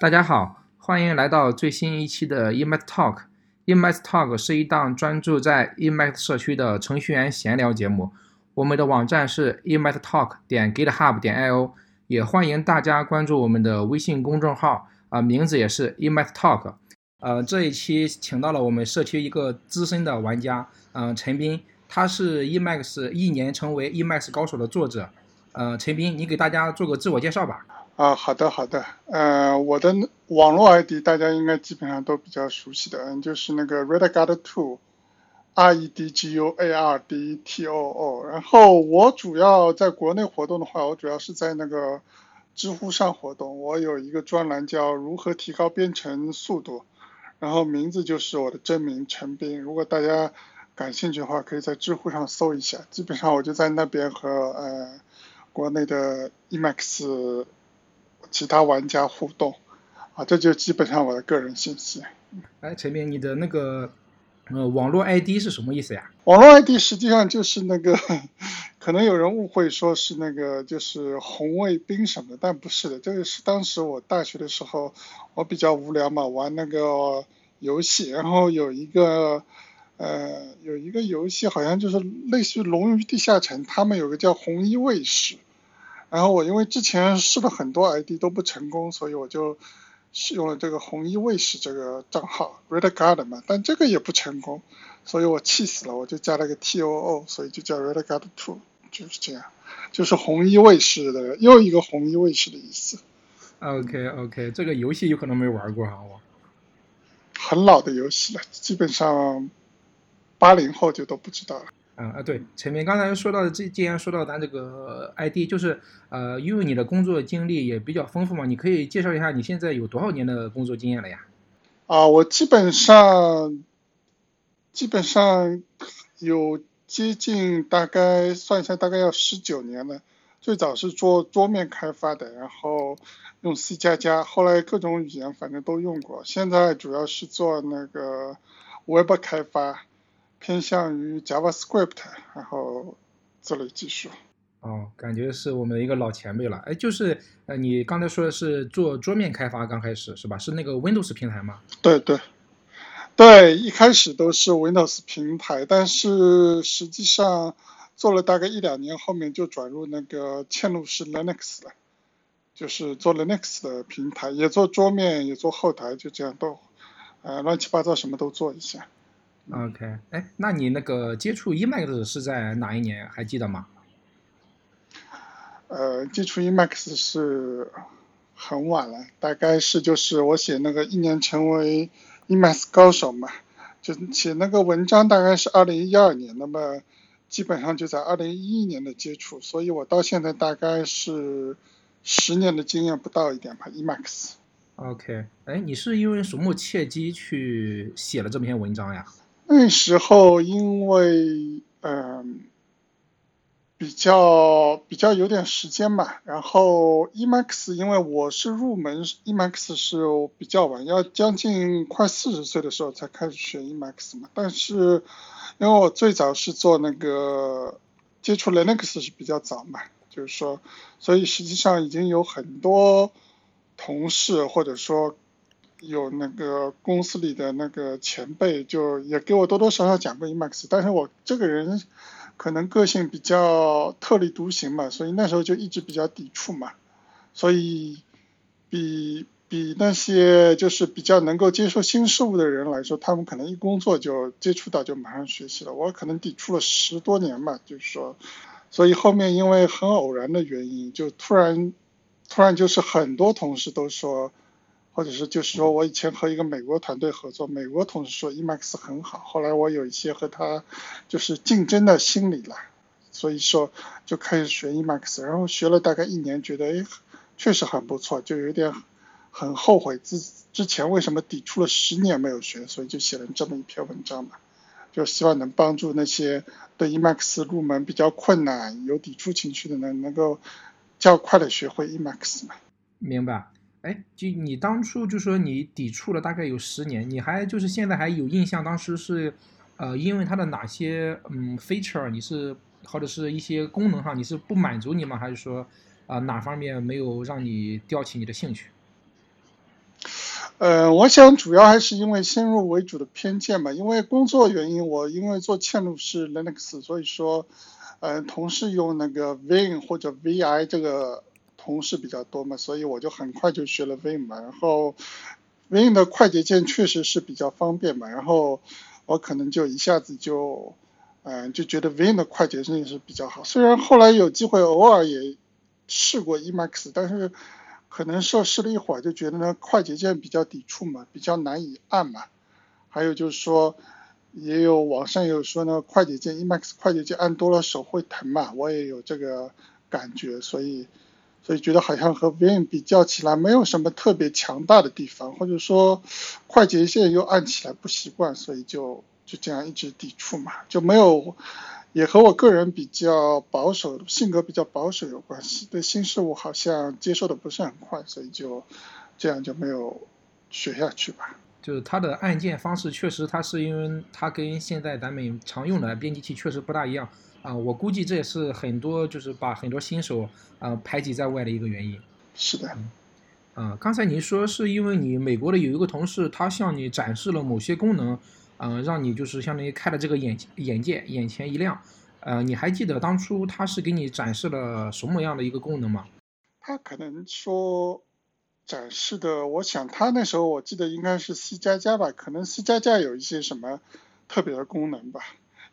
大家好，欢迎来到最新一期的 Emacs Talk。Emacs Talk 是一档专注在 Emacs 社区的程序员闲聊节目。我们的网站是 emacstalk.github.io， 也欢迎大家关注我们的微信公众号，名字也是 Emacs Talk。这一期请到了我们社区一个资深的玩家，陈斌，他是 Emacs 一年成为 Emacs 高手的作者。陈斌，你给大家做个自我介绍吧。好的。我的网络 ID 大家应该基本上都比较熟悉的，就是那个 redguardtoo redguardtoo。然后我主要在国内活动的话，我主要是在那个知乎上活动，我有一个专栏叫如何提高编程速度，然后名字就是我的真名陈斌。如果大家感兴趣的话，可以在知乎上搜一下。基本上我就在那边和国内的 Emacs 其他玩家互动啊，这就基本上我的个人信息。哎，陈斌，你的那个网络 ID 是什么意思呀？网络 ID 实际上就是那个，可能有人误会说是那个就是红卫兵什么的，但不是的，这个是当时我大学的时候，我比较无聊嘛，玩那个游戏，然后有一个游戏好像就是类似于龙与地下城，他们有个叫红衣卫士，然后我因为之前试了很多 ID 都不成功，所以我就用了这个红衣卫士这个账号 redguard 嘛，但这个也不成功，所以我气死了，我就加了个 too， 所以就叫 redguardtoo， 就是这样，就是红衣卫士的又一个红衣卫士的意思。OK， 这个游戏有可能没玩过啊，我很老的游戏了，基本上80后就都不知道了。对，陈斌刚才说到，既然说到咱这个 ID， 就是因为你的工作经历也比较丰富嘛，你可以介绍一下你现在有多少年的工作经验了呀？我基本上有接近，大概算一下，大概要19年了。最早是做桌面开发的，然后用 C++， 后来各种语言反正都用过。现在主要是做那个 Web 开发。偏向于 JavaScript， 然后这类技术。感觉是我们一个老前辈了。就是你刚才说的是做桌面开发，刚开始是吧？是那个 Windows 平台吗？对，一开始都是 Windows 平台，但是实际上做了大概1-2年，后面就转入那个嵌入式 Linux 了，就是做 Linux 的平台，也做桌面，也做后台，就这样都乱七八糟什么都做一下。OK， 那你那个接触 Emacs 是在哪一年？还记得吗？接触 Emacs 是很晚了，大概是就是我写那个一年成为 Emacs 高手嘛，就写那个文章大概是2012年，那么基本上就在2011年的接触，所以我到现在大概是10年的经验不到一点吧 Emacs。OK， 你是因为什么契机去写了这篇文章呀？那时候因为比较有点时间嘛，然后 Emacs 因为我是入门 Emacs 是比较晚，要将近快40岁的时候才开始学 Emacs 嘛，但是因为我最早是做那个接触 Linux 是比较早嘛，就是说所以实际上已经有很多同事或者说有那个公司里的那个前辈就也给我多多少少讲过 Emacs， 但是我这个人可能个性比较特立独行嘛，所以那时候就一直比较抵触嘛，所以比那些就是比较能够接受新事物的人来说，他们可能一工作就接触到就马上学习了，我可能抵触了10多年嘛，就是说，所以后面因为很偶然的原因，就突然就是很多同事都说，或者是就是说我以前和一个美国团队合作，美国同事说 Emacs 很好，后来我有一些和他就是竞争的心理了，所以说就开始学 Emacs， 然后学了大概1年，觉得确实很不错，就有点很后悔之前为什么抵触了10年没有学，所以就写了这么一篇文章嘛，就希望能帮助那些对 Emacs 入门比较困难、有抵触情绪的人能够较快的学会 Emacs 嘛。明白。就你当初就说你抵触了大概有10年，你还就是现在还有印象当时是因为它的哪些feature 你是或者是一些功能上你是不满足你吗？还是说哪方面没有让你吊起你的兴趣？我想主要还是因为先入为主的偏见吧，因为工作原因，我因为做嵌入式 Linux， 所以说，同事用那个 Vim 或者 VI 这个同事比较多嘛，所以我就很快就学了 Vim 嘛。然后 Vim 的快捷键确实是比较方便嘛，然后我可能就一下子就，就觉得 Vim 的快捷键是比较好。虽然后来有机会偶尔也试过 Emacs， 但是可能设试了一会儿就觉得呢，快捷键比较抵触嘛，比较难以按嘛。还有就是说，也有网上也有说呢，快捷键 Emacs 快捷键按多了手会疼嘛，我也有这个感觉，所以觉得好像和 Vim 比较起来没有什么特别强大的地方，或者说快捷键又按起来不习惯，所以就这样一直抵触嘛，就没有。也和我个人比较保守，性格比较保守有关系，对新事物好像接受的不是很快，所以就这样就没有学下去吧。就是它的按键方式确实，它是因为它跟现在咱们常用的编辑器确实不大一样啊，我估计这也是很多就是把很多新手排挤在外的一个原因。是的。刚才你说是因为你美国的有一个同事，他向你展示了某些功能。让你就是相当于开了这个眼界，眼前一亮。你还记得当初他是给你展示了什么样的一个功能吗？他可能说展示的，我想他那时候我记得应该是 C 加加吧，可能 C 加加有一些什么特别的功能吧，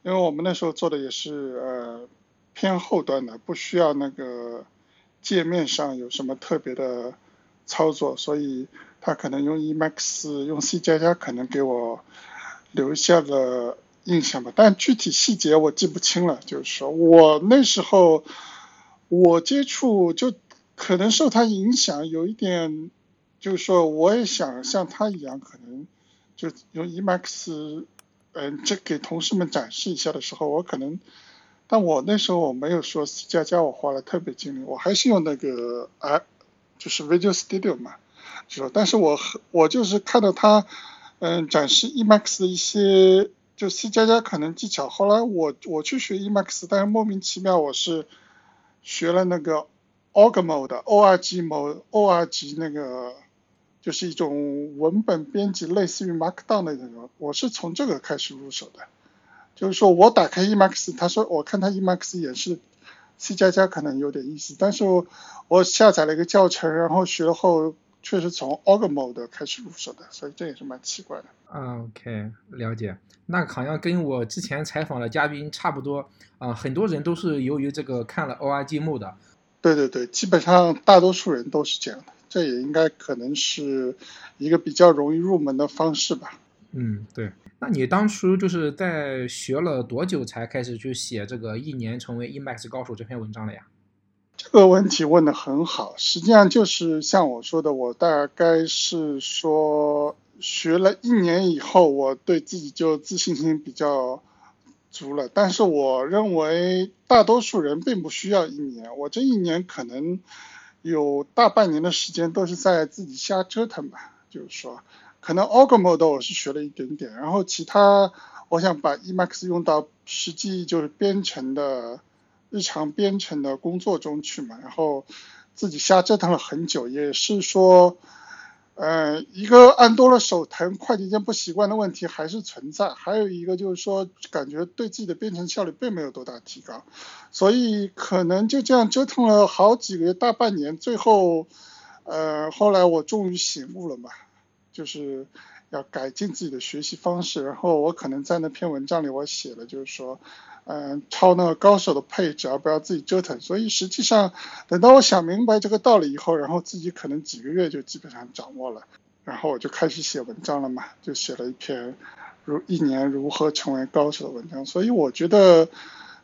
因为我们那时候做的也是偏后端的，不需要那个界面上有什么特别的操作，所以他可能用 Emacs 用 C 加加可能给我留下的印象吧，但具体细节我记不清了。就是说我那时候我接触就可能受他影响有一点，就是说我也想像他一样，可能就用 Emacs 这给同事们展示一下的时候，我可能，但我那时候我没有说 C 加加我花了特别精力，我还是用那个就是 Visual Studio 嘛，就是但是我就是看到他展示 Emacs 的一些就 C 加加可能技巧。后来我去学 Emacs， 但是莫名其妙我是学了那个 Org Mode Org 那个就是一种文本编辑，类似于 Markdown 的那种。我是从这个开始入手的，就是说我打开 Emacs， 他说我看他 Emacs 演示 C 加加可能有点意思，但是我下载了一个教程，然后学了后。确实从 Org Mode 开始入手的，所以这也是蛮奇怪的。OK， 了解。那好像跟我之前采访的嘉宾差不多很多人都是由于这个看了 Org Mode。对对对，基本上大多数人都是这样的。这也应该可能是一个比较容易入门的方式吧。嗯，对。那你当初就是在学了多久才开始去写这个一年成为 Emacs 高手这篇文章了呀？这个问题问得很好，实际上就是像我说的，我大概是说学了一年以后，我对自己就自信心比较足了。但是我认为大多数人并不需要一年，我这一年可能有大半年的时间都是在自己瞎折腾吧。就是说，可能 Org Mode 我是学了一点点，然后其他我想把 Emacs 用到实际就是编程的。日常编程的工作中去嘛，然后自己瞎折腾了很久，也是说，一个按多了手疼，快捷键不习惯的问题还是存在，还有一个就是说，感觉对自己的编程效率并没有多大提高，所以可能就这样折腾了好几个月，大半年，最后，后来我终于醒悟了嘛，就是要改进自己的学习方式，然后我可能在那篇文章里我写了，就是说。抄那个高手的配置，而不要自己折腾。所以实际上，等到我想明白这个道理以后，然后自己可能几个月就基本上掌握了。然后我就开始写文章了嘛，就写了一篇一年如何成为高手的文章。所以我觉得，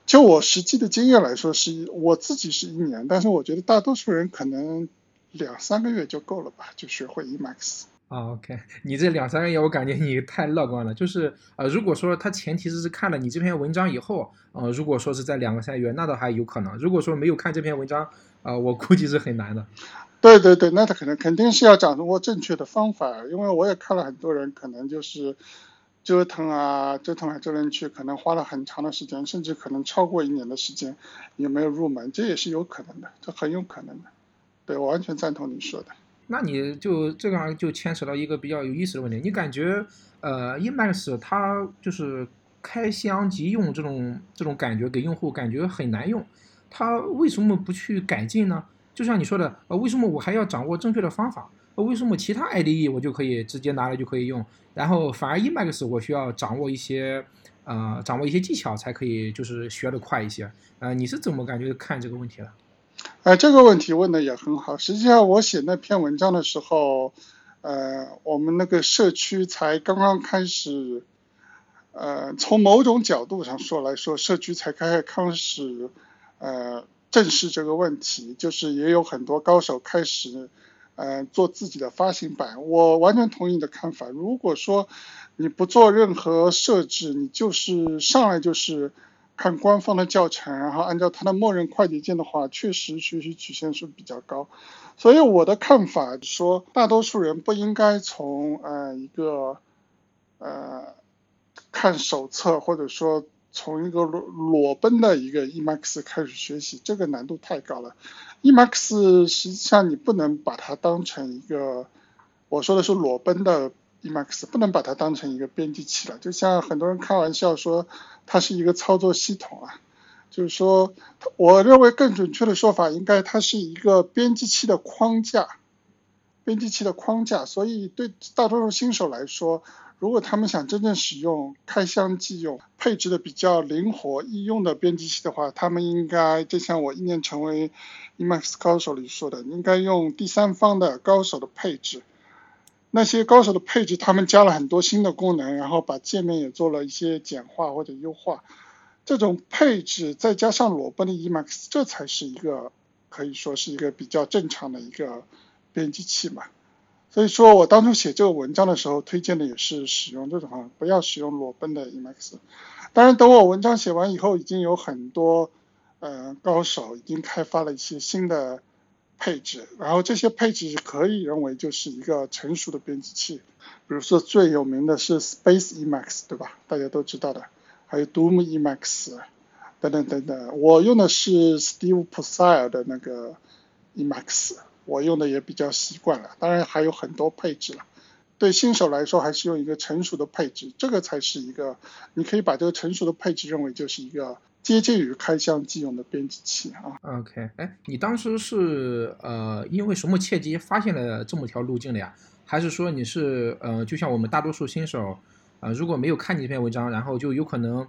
就我实际的经验来说，是我自己是一年，但是我觉得大多数人可能2-3个月就够了吧，就学会 Emacs。OK， 你这2-3个月我感觉你太乐观了，就是如果说他前提是看了你这篇文章以后如果说是在2-3个月那倒还有可能，如果说没有看这篇文章我估计是很难的。对对对，那他可能肯定是要掌握正确的方法，因为我也看了很多人可能就是折腾来折腾去，可能花了很长的时间，甚至可能超过1年的时间也没有入门，这也是有可能的，这很有可能的。对，我完全赞同你说的。那你就这个就牵扯到一个比较有意思的问题，你感觉Emacs 它就是开箱即用这种感觉给用户感觉很难用，它为什么不去改进呢？就像你说的，为什么我还要掌握正确的方法？为什么其他 IDE 我就可以直接拿来就可以用，然后反而 Emacs 我需要掌握一些技巧才可以就是学得快一些？你是怎么感觉看这个问题了？这个问题问的也很好。实际上我写那篇文章的时候，我们那个社区才刚刚开始，从某种角度上来说，社区才开始正视这个问题，就是也有很多高手开始做自己的发行版。我完全同意你的看法。如果说你不做任何设置，你就是上来就是看官方的教程，然后按照它的默认快捷键的话，确实学习曲线是比较高。所以我的看法说，大多数人不应该从一个看手册，或者说从一个裸奔的一个 Emacs 开始学习，这个难度太高了。Emacs 实际上你不能把它当成一个，我说的是裸奔的 Emacs， 不能把它当成一个编辑器了。就像很多人开玩笑说它是一个操作系统啊，就是说我认为更准确的说法应该它是一个编辑器的框架。所以对大多数新手来说，如果他们想真正使用开箱即用配置的比较灵活易用的编辑器的话，他们应该就像我一念成为 Emacs 高手里说的，应该用第三方的高手的配置。那些高手的配置他们加了很多新的功能，然后把界面也做了一些简化或者优化，这种配置再加上裸奔的 Emacs， 这才是一个可以说是一个比较正常的一个编辑器嘛。所以说我当初写这个文章的时候推荐的也是使用这种方法，不要使用裸奔的 Emacs。 当然等我文章写完以后，已经有很多高手已经开发了一些新的配置，然后这些配置可以认为就是一个成熟的编辑器。比如说最有名的是 Spacemacs， 对吧，大家都知道的，还有 Emacs 等等。我用的是 Steve Purcell 的那个 Emacs，我用的也比较习惯了，当然还有很多配置了。对新手来说，还是用一个成熟的配置，这个才是一个，你可以把这个成熟的配置认为就是一个接近于开箱即用的编辑器啊。OK， 你当时是因为什么契机发现了这么条路径的呀？还是说你是就像我们大多数新手如果没有看你这篇文章，然后就有可能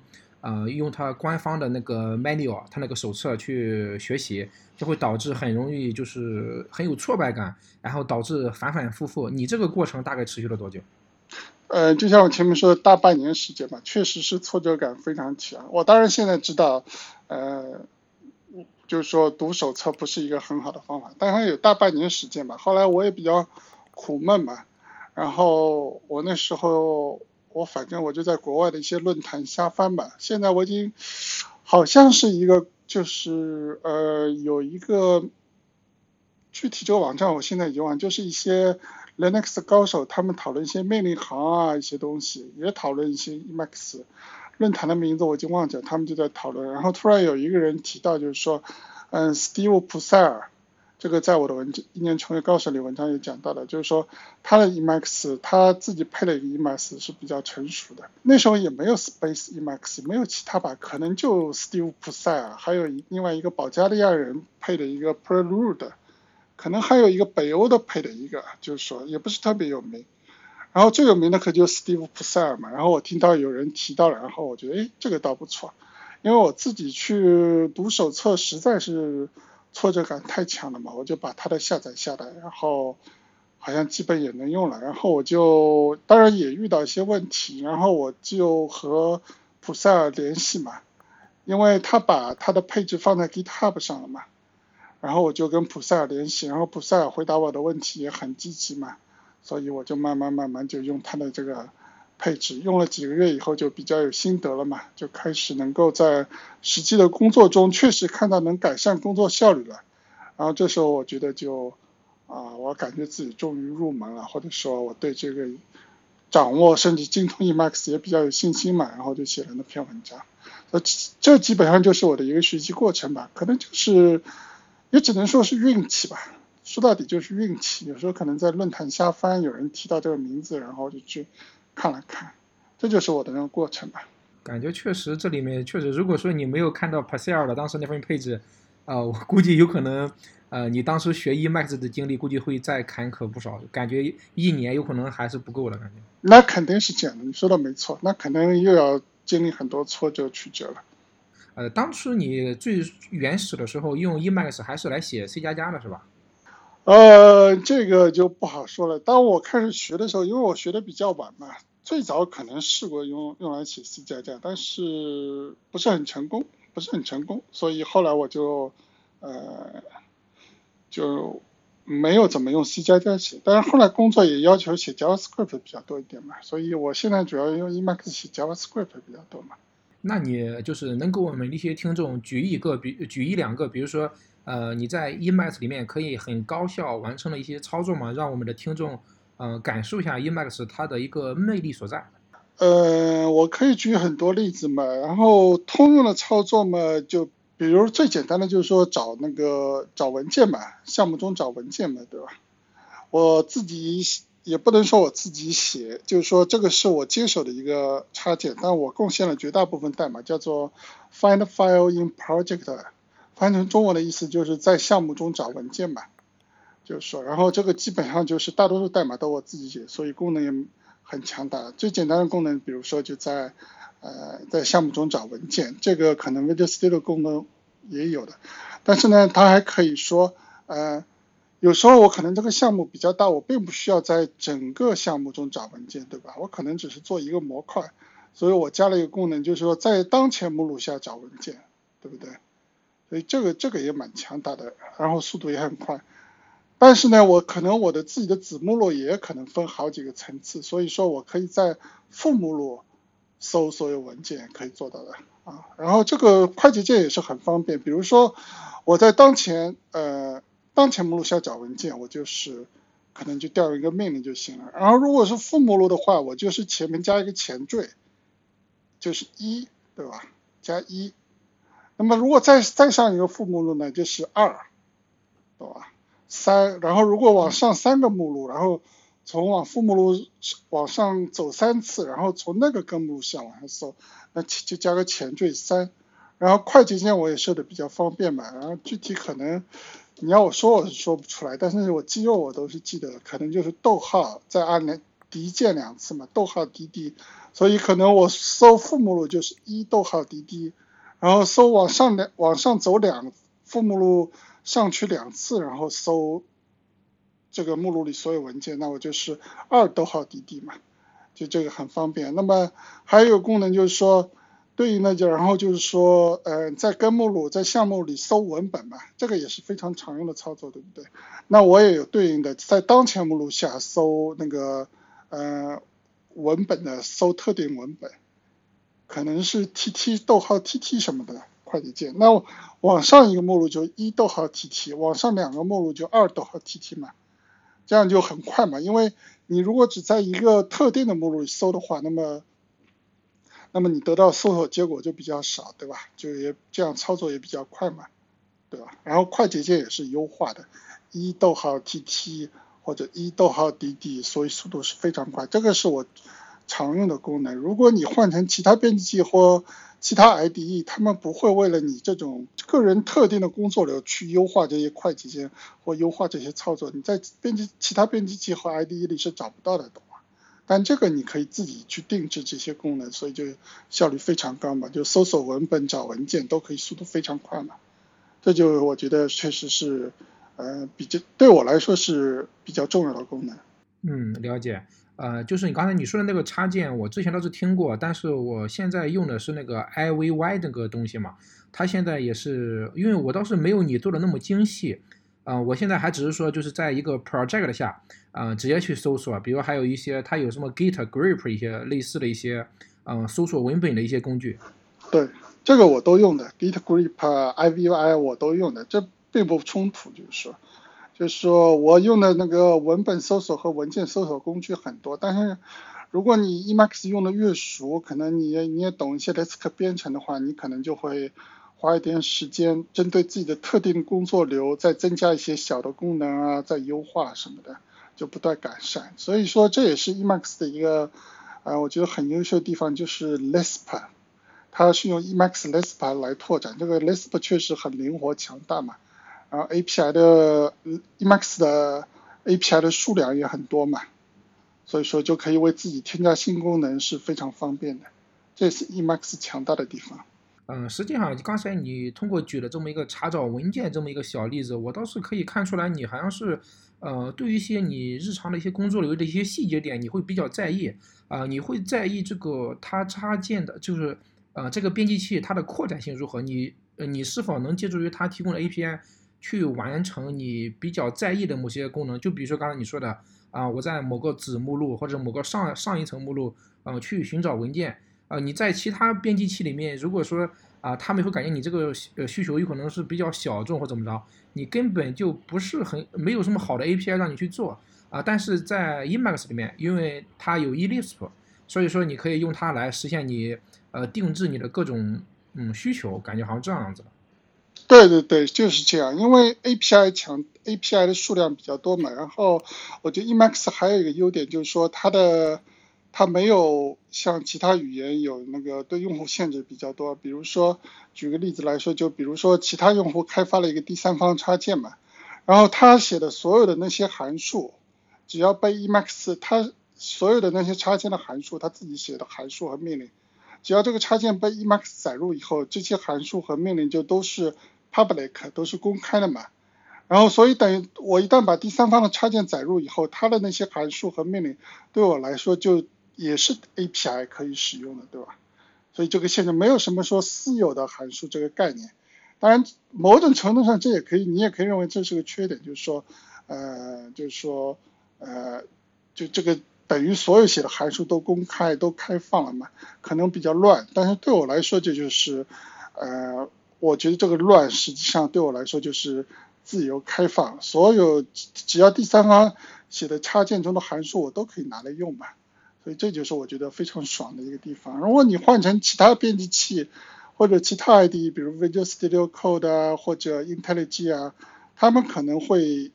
用它官方的那个 manual， 它那个手册去学习，就会导致很容易就是很有挫败感，然后导致反复。你这个过程大概持续了多久？就像我前面说的，大半年时间吧，确实是挫折感非常强。我当然现在知道，就是说读手册不是一个很好的方法，但是有大半年时间吧。后来我也比较苦闷嘛，然后我那时候。反正我就在国外的一些论坛瞎翻吧。现在我已经好像是一个就是有一个具体这个网站我现在已经忘，就是一些 Linux 高手他们讨论一些命令行啊一些东西，也讨论一些 Emacs， 论坛的名字我已经忘记了，他们就在讨论。然后突然有一个人提到就是说Steve Purcell， 这个在我的文章一年成为高手里文章也讲到了，就是说他的 Emacs 他自己配了一个 Emacs 是比较成熟的。那时候也没有 Space Emacs， 没有其他吧，可能就 Steve Purcell， 还有另外一个保加利亚人配的一个 Prelude， 可能还有一个北欧的配的一个，就是说也不是特别有名。然后最有名的可就是 Steve Purcell 嘛。然后我听到有人提到了，然后我觉得这个倒不错，因为我自己去读手册实在是挫折感太强了嘛，我就把它的下载下来，然后好像基本也能用了。然后我就当然也遇到一些问题，然后我就和普塞尔联系嘛，因为他把他的配置放在 GitHub 上了嘛。然后我就跟普塞尔联系，然后普塞尔回答我的问题也很积极嘛，所以我就慢慢就用他的这个配置，用了几个月以后就比较有心得了嘛，就开始能够在实际的工作中确实看到能改善工作效率了。然后这时候我觉得就我感觉自己终于入门了，或者说我对这个掌握甚至精通 Emacs 也比较有信心嘛，然后就写了那篇文章。这基本上就是我的一个学习过程吧，可能就是也只能说是运气吧，说到底就是运气，有时候可能在论坛下翻有人提到这个名字，然后就去看了看，这就是我的那个过程吧。感觉确实这里面确实，如果说你没有看到 Purcell 的当时那份配置我估计有可能你当时学 Emacs 的经历估计会再坎坷不少，感觉一年有可能还是不够了感觉。那肯定是这样的，你说的没错，那可能又要经历很多挫折曲折了。当初你最原始的时候用 Emacs 还是来写 C++ 的是吧？这个就不好说了。当我开始学的时候，因为我学的比较晚嘛，最早可能试过用来写 C++， 但是不是很成功，所以后来我就没有怎么用 C++ 写。但是后来工作也要求写 JavaScript 比较多一点嘛，所以我现在主要用 Emacs 写 JavaScript 比较多嘛。那你就是能给我们一些听众举一两个，比如说你在 Emacs 里面可以很高效完成了一些操作嘛，让我们的听众感受一下 Emacs 它的一个魅力所在。我可以举很多例子嘛，然后通用的操作嘛，就比如最简单的就是说找文件嘛，项目中找文件嘛，对吧？我自己也不能说我自己写，就是说这个是我接手的一个插件，但我贡献了绝大部分代码，叫做 Find File in Project， 翻成中文的意思就是在项目中找文件嘛，就是说，然后这个基本上就是大多数代码都我自己写，所以功能也很强大。最简单的功能，比如说就在项目中找文件，这个可能 Visual Studio 功能也有的，但是呢，它还可以说，有时候我可能这个项目比较大，我并不需要在整个项目中找文件，对吧？我可能只是做一个模块，所以我加了一个功能，就是说在当前目录下找文件，对不对？所以这个也蛮强大的，然后速度也很快。但是呢，我的自己的子目录也可能分好几个层次，所以说我可以在父目录搜所有文件，可以做到的啊。然后这个快捷键也是很方便，比如说我在当前目录下找文件，我就是可能就调用一个命令就行了。然后如果是父目录的话，我就是前面加一个前缀，就是一，对吧？加一。那么如果再上一个父目录呢，就是二，对吧？三，然后如果往上三个目录，然后往父目录往上走三次，然后从那个根目录下往上搜，那就加个前缀三。然后快捷键我也设的比较方便嘛，然后具体可能你要我说我是说不出来，但是我肌肉我都是记得，可能就是逗号再按滴键两次嘛，逗号滴滴，所以可能我搜父目录就是一逗号滴滴，然后搜往上走两父目录。上去两次，然后搜这个目录里所有文件，那我就是二逗号滴滴嘛，就这个很方便。那么还有功能就是说，对应的然后就是说，在根目录在项目里搜文本嘛，这个也是非常常用的操作，对不对？那我也有对应的，在当前目录下搜那个文本的搜特定文本，可能是 TT 逗号 TT 什么的。快捷键，那往上一个目录就一逗号 TT， 往上两个目录就二逗号 TT 嘛，这样就很快嘛。因为你如果只在一个特定的目录搜的话，那么你得到搜索结果就比较少，对吧？就也这样操作也比较快嘛，对吧？然后快捷键也是优化的，一逗号 TT 或者一逗号 DD， 所以速度是非常快。这个是我常用的功能。如果你换成其他编辑器或其他 IDE， 他们不会为了你这种个人特定的工作流去优化这些快捷键或优化这些操作，你在其他编辑器和 IDE 里是找不到的，懂吗？但这个你可以自己去定制这些功能，所以就效率非常高嘛，就搜索文本找文件都可以速度非常快嘛。这就我觉得确实是对我来说是比较重要的功能。了解。就是你刚才你说的那个插件，我之前倒是听过，但是我现在用的是那个 Ivy 那个东西嘛，它现在也是，因为我倒是没有你做的那么精细，我现在还只是说就是在一个 project 下，直接去搜索，比如还有一些它有什么 Git grip 一些类似的一些，搜索文本的一些工具。对，这个我都用的 ，Git grip、Ivy 我都用的，这并不冲突，就是说我用的那个文本搜索和文件搜索工具很多，但是如果你 Emacs 用的越熟，可能你也懂一些 Lisp 编程的话，你可能就会花一点时间针对自己的特定工作流再增加一些小的功能啊，再优化什么的，就不断改善。所以说这也是 Emacs 的一个我觉得很优秀的地方，就是 Lisp， 它是用 Emacs Lisp 来拓展，这个 Lisp 确实很灵活强大嘛，然后 API 的 Emacs 的 API 的数量也很多嘛，所以说就可以为自己添加新功能是非常方便的，这是 Emacs 强大的地方。实际上刚才你通过举了这么一个查找文件这么一个小例子，我倒是可以看出来你好像是对于一些你日常的一些工作流的一些细节点你会比较在意你会在意这个它插件的就是这个编辑器它的扩展性如何，你是否能借助于它提供的 API 去完成你比较在意的某些功能，就比如说刚才你说的我在某个子目录或者某个上一层目录去寻找文件你在其他编辑器里面如果说他们会感觉你这个需求有可能是比较小众或怎么着，你根本就不是很没有什么好的 API 让你去做但是在 Emacs 里面因为它有 Elisp， 所以说你可以用它来实现你定制你的各种需求，感觉好像这样子。对对对，就是这样，因为 API 的数量比较多嘛，然后我觉得 Emacs 还有一个优点就是说它没有像其他语言有那个对用户限制比较多，比如说举个例子来说，就比如说其他用户开发了一个第三方插件嘛，然后他写的所有的那些函数只要被 Emacs 他所有的那些插件的函数他自己写的函数和命令，只要这个插件被 Emacs 载入以后，这些函数和命令就都是 public 都是公开的嘛，然后所以等于我一旦把第三方的插件载入以后，他的那些函数和命令对我来说就也是 API 可以使用的，对吧？所以这个限制没有什么说私有的函数这个概念。当然，某种程度上这也可以，你也可以认为这是个缺点，就这个等于所有写的函数都公开都开放了嘛，可能比较乱。但是对我来说，这就是我觉得这个乱实际上对我来说就是自由开放，所有只要第三方写的插件中的函数我都可以拿来用嘛。所以这就是我觉得非常爽的一个地方。如果你换成其他编辑器或者其他 IDE， 比如 Visual Studio Code 或者 IntelliJ 他们可能会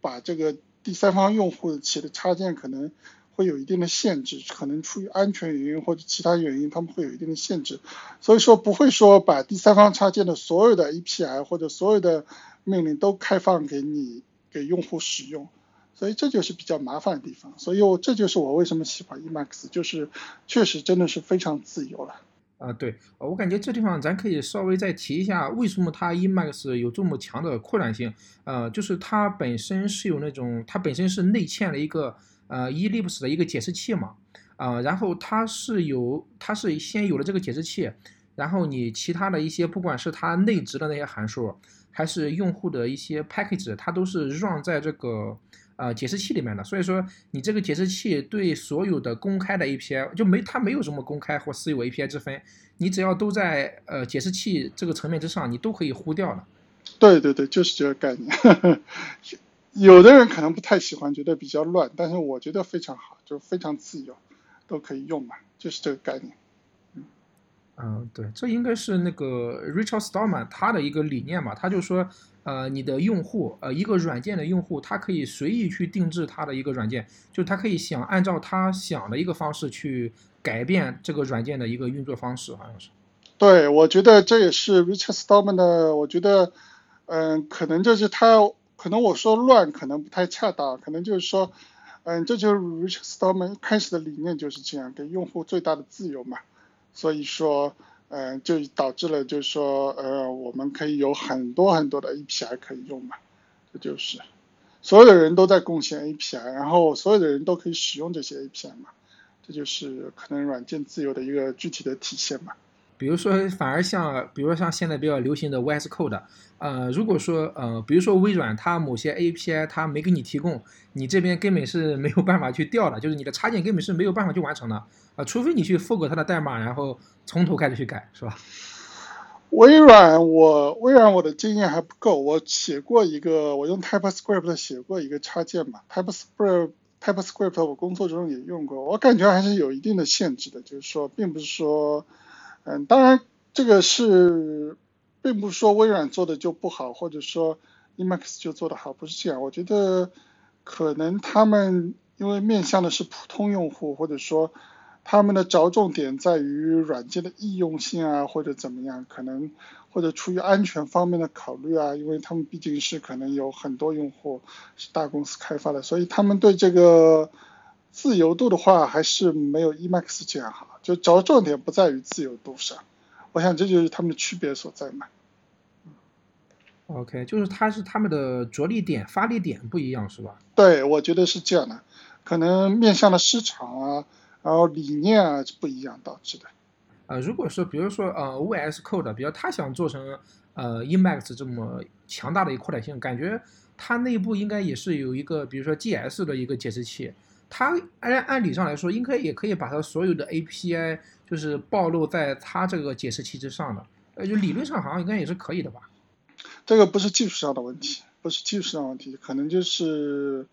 把这个第三方用户写的插件可能会有一定的限制，可能出于安全原因或者其他原因他们会有一定的限制，所以说不会说把第三方插件的所有的 API 或者所有的命令都开放给用户使用，所以这就是比较麻烦的地方。所以这就是我为什么喜欢 Emacs， 就是确实真的是非常自由了对，我感觉这地方咱可以稍微再提一下为什么它 Emacs 有这么强的扩展性就是它本身是内嵌了一个Elisp 的一个解释器嘛然后它是先有了这个解释器，然后你其他的一些不管是它内置的那些函数还是用户的一些 package 它都是run在这个解释器里面的，所以说你这个解释器对所有的公开的 API 它没有什么公开或私有 API 之分，你只要都在解释器这个层面之上你都可以呼掉了。对对对，就是这个概念有的人可能不太喜欢觉得比较乱，但是我觉得非常好，就非常自由都可以用嘛，就是这个概念。对，这应该是那个 Richard Stallman 他的一个理念嘛，他就说你的用户一个软件的用户他可以随意去定制他的一个软件，就他可以按照他想的一个方式去改变这个软件的一个运作方式，好像是。对，我觉得这也是 Richard Stallman 的，我觉得可能就是他可能我说乱可能不太恰当，可能就是说这就是 Richard Stallman 开始的理念就是这样，给用户最大的自由嘛。所以说就导致了就是说我们可以有很多很多的 API 可以用嘛，这就是所有的人都在贡献 API， 然后所有的人都可以使用这些 API 嘛，这就是可能软件自由的一个具体的体现嘛。比如说像现在比较流行的 VS Code 如果说比如说微软它某些 API 它没给你提供，你这边根本是没有办法去调的，就是你的插件根本是没有办法去完成的除非你去复刻它的代码然后从头开始去改，是吧？微软我的经验还不够，我用 TypeScript 写过一个插件嘛， TypeScript 我工作中也用过，我感觉还是有一定的限制的，就是说并不是说当然这个是并不是说微软做的就不好，或者说 Emacs 就做的好，不是这样。我觉得可能他们因为面向的是普通用户，或者说他们的着重点在于软件的易用性啊，或者怎么样，可能或者出于安全方面的考虑啊，因为他们毕竟是可能有很多用户是大公司开发的，所以他们对这个自由度的话还是没有 Emacs 这样好，就着重点不在于自由度上，我想这就是他们的区别所在嘛。OK， 就是它是他们的着力点发力点不一样是吧？对，我觉得是这样的，可能面向的市场啊，然后理念啊不一样导致的。如果说比如说VS Code， 比如他想做成Emacs 这么强大的一扩展性，感觉它内部应该也是有一个，比如说 GS 的一个解释器，它按理上来说应该也可以把它所有的 API 就是暴露在它这个解释器之上的，就理论上好像应该也是可以的吧？这个不是技术上的问题，不是技术上的问题，可能就是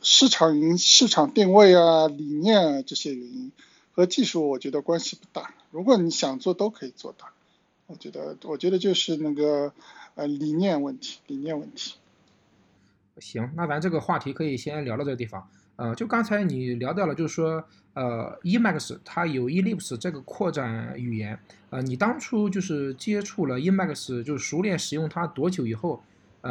市场定位啊、理念啊这些原因，和技术我觉得关系不大。如果你想做都可以做到，我觉得就是那个理念问题。行，那咱这个话题可以先聊到这个地方。就刚才你聊到了，就是说Emacs 它有 Elisp 这个扩展语言，你当初就是接触了 Emacs， 就是熟练使用它多久以后，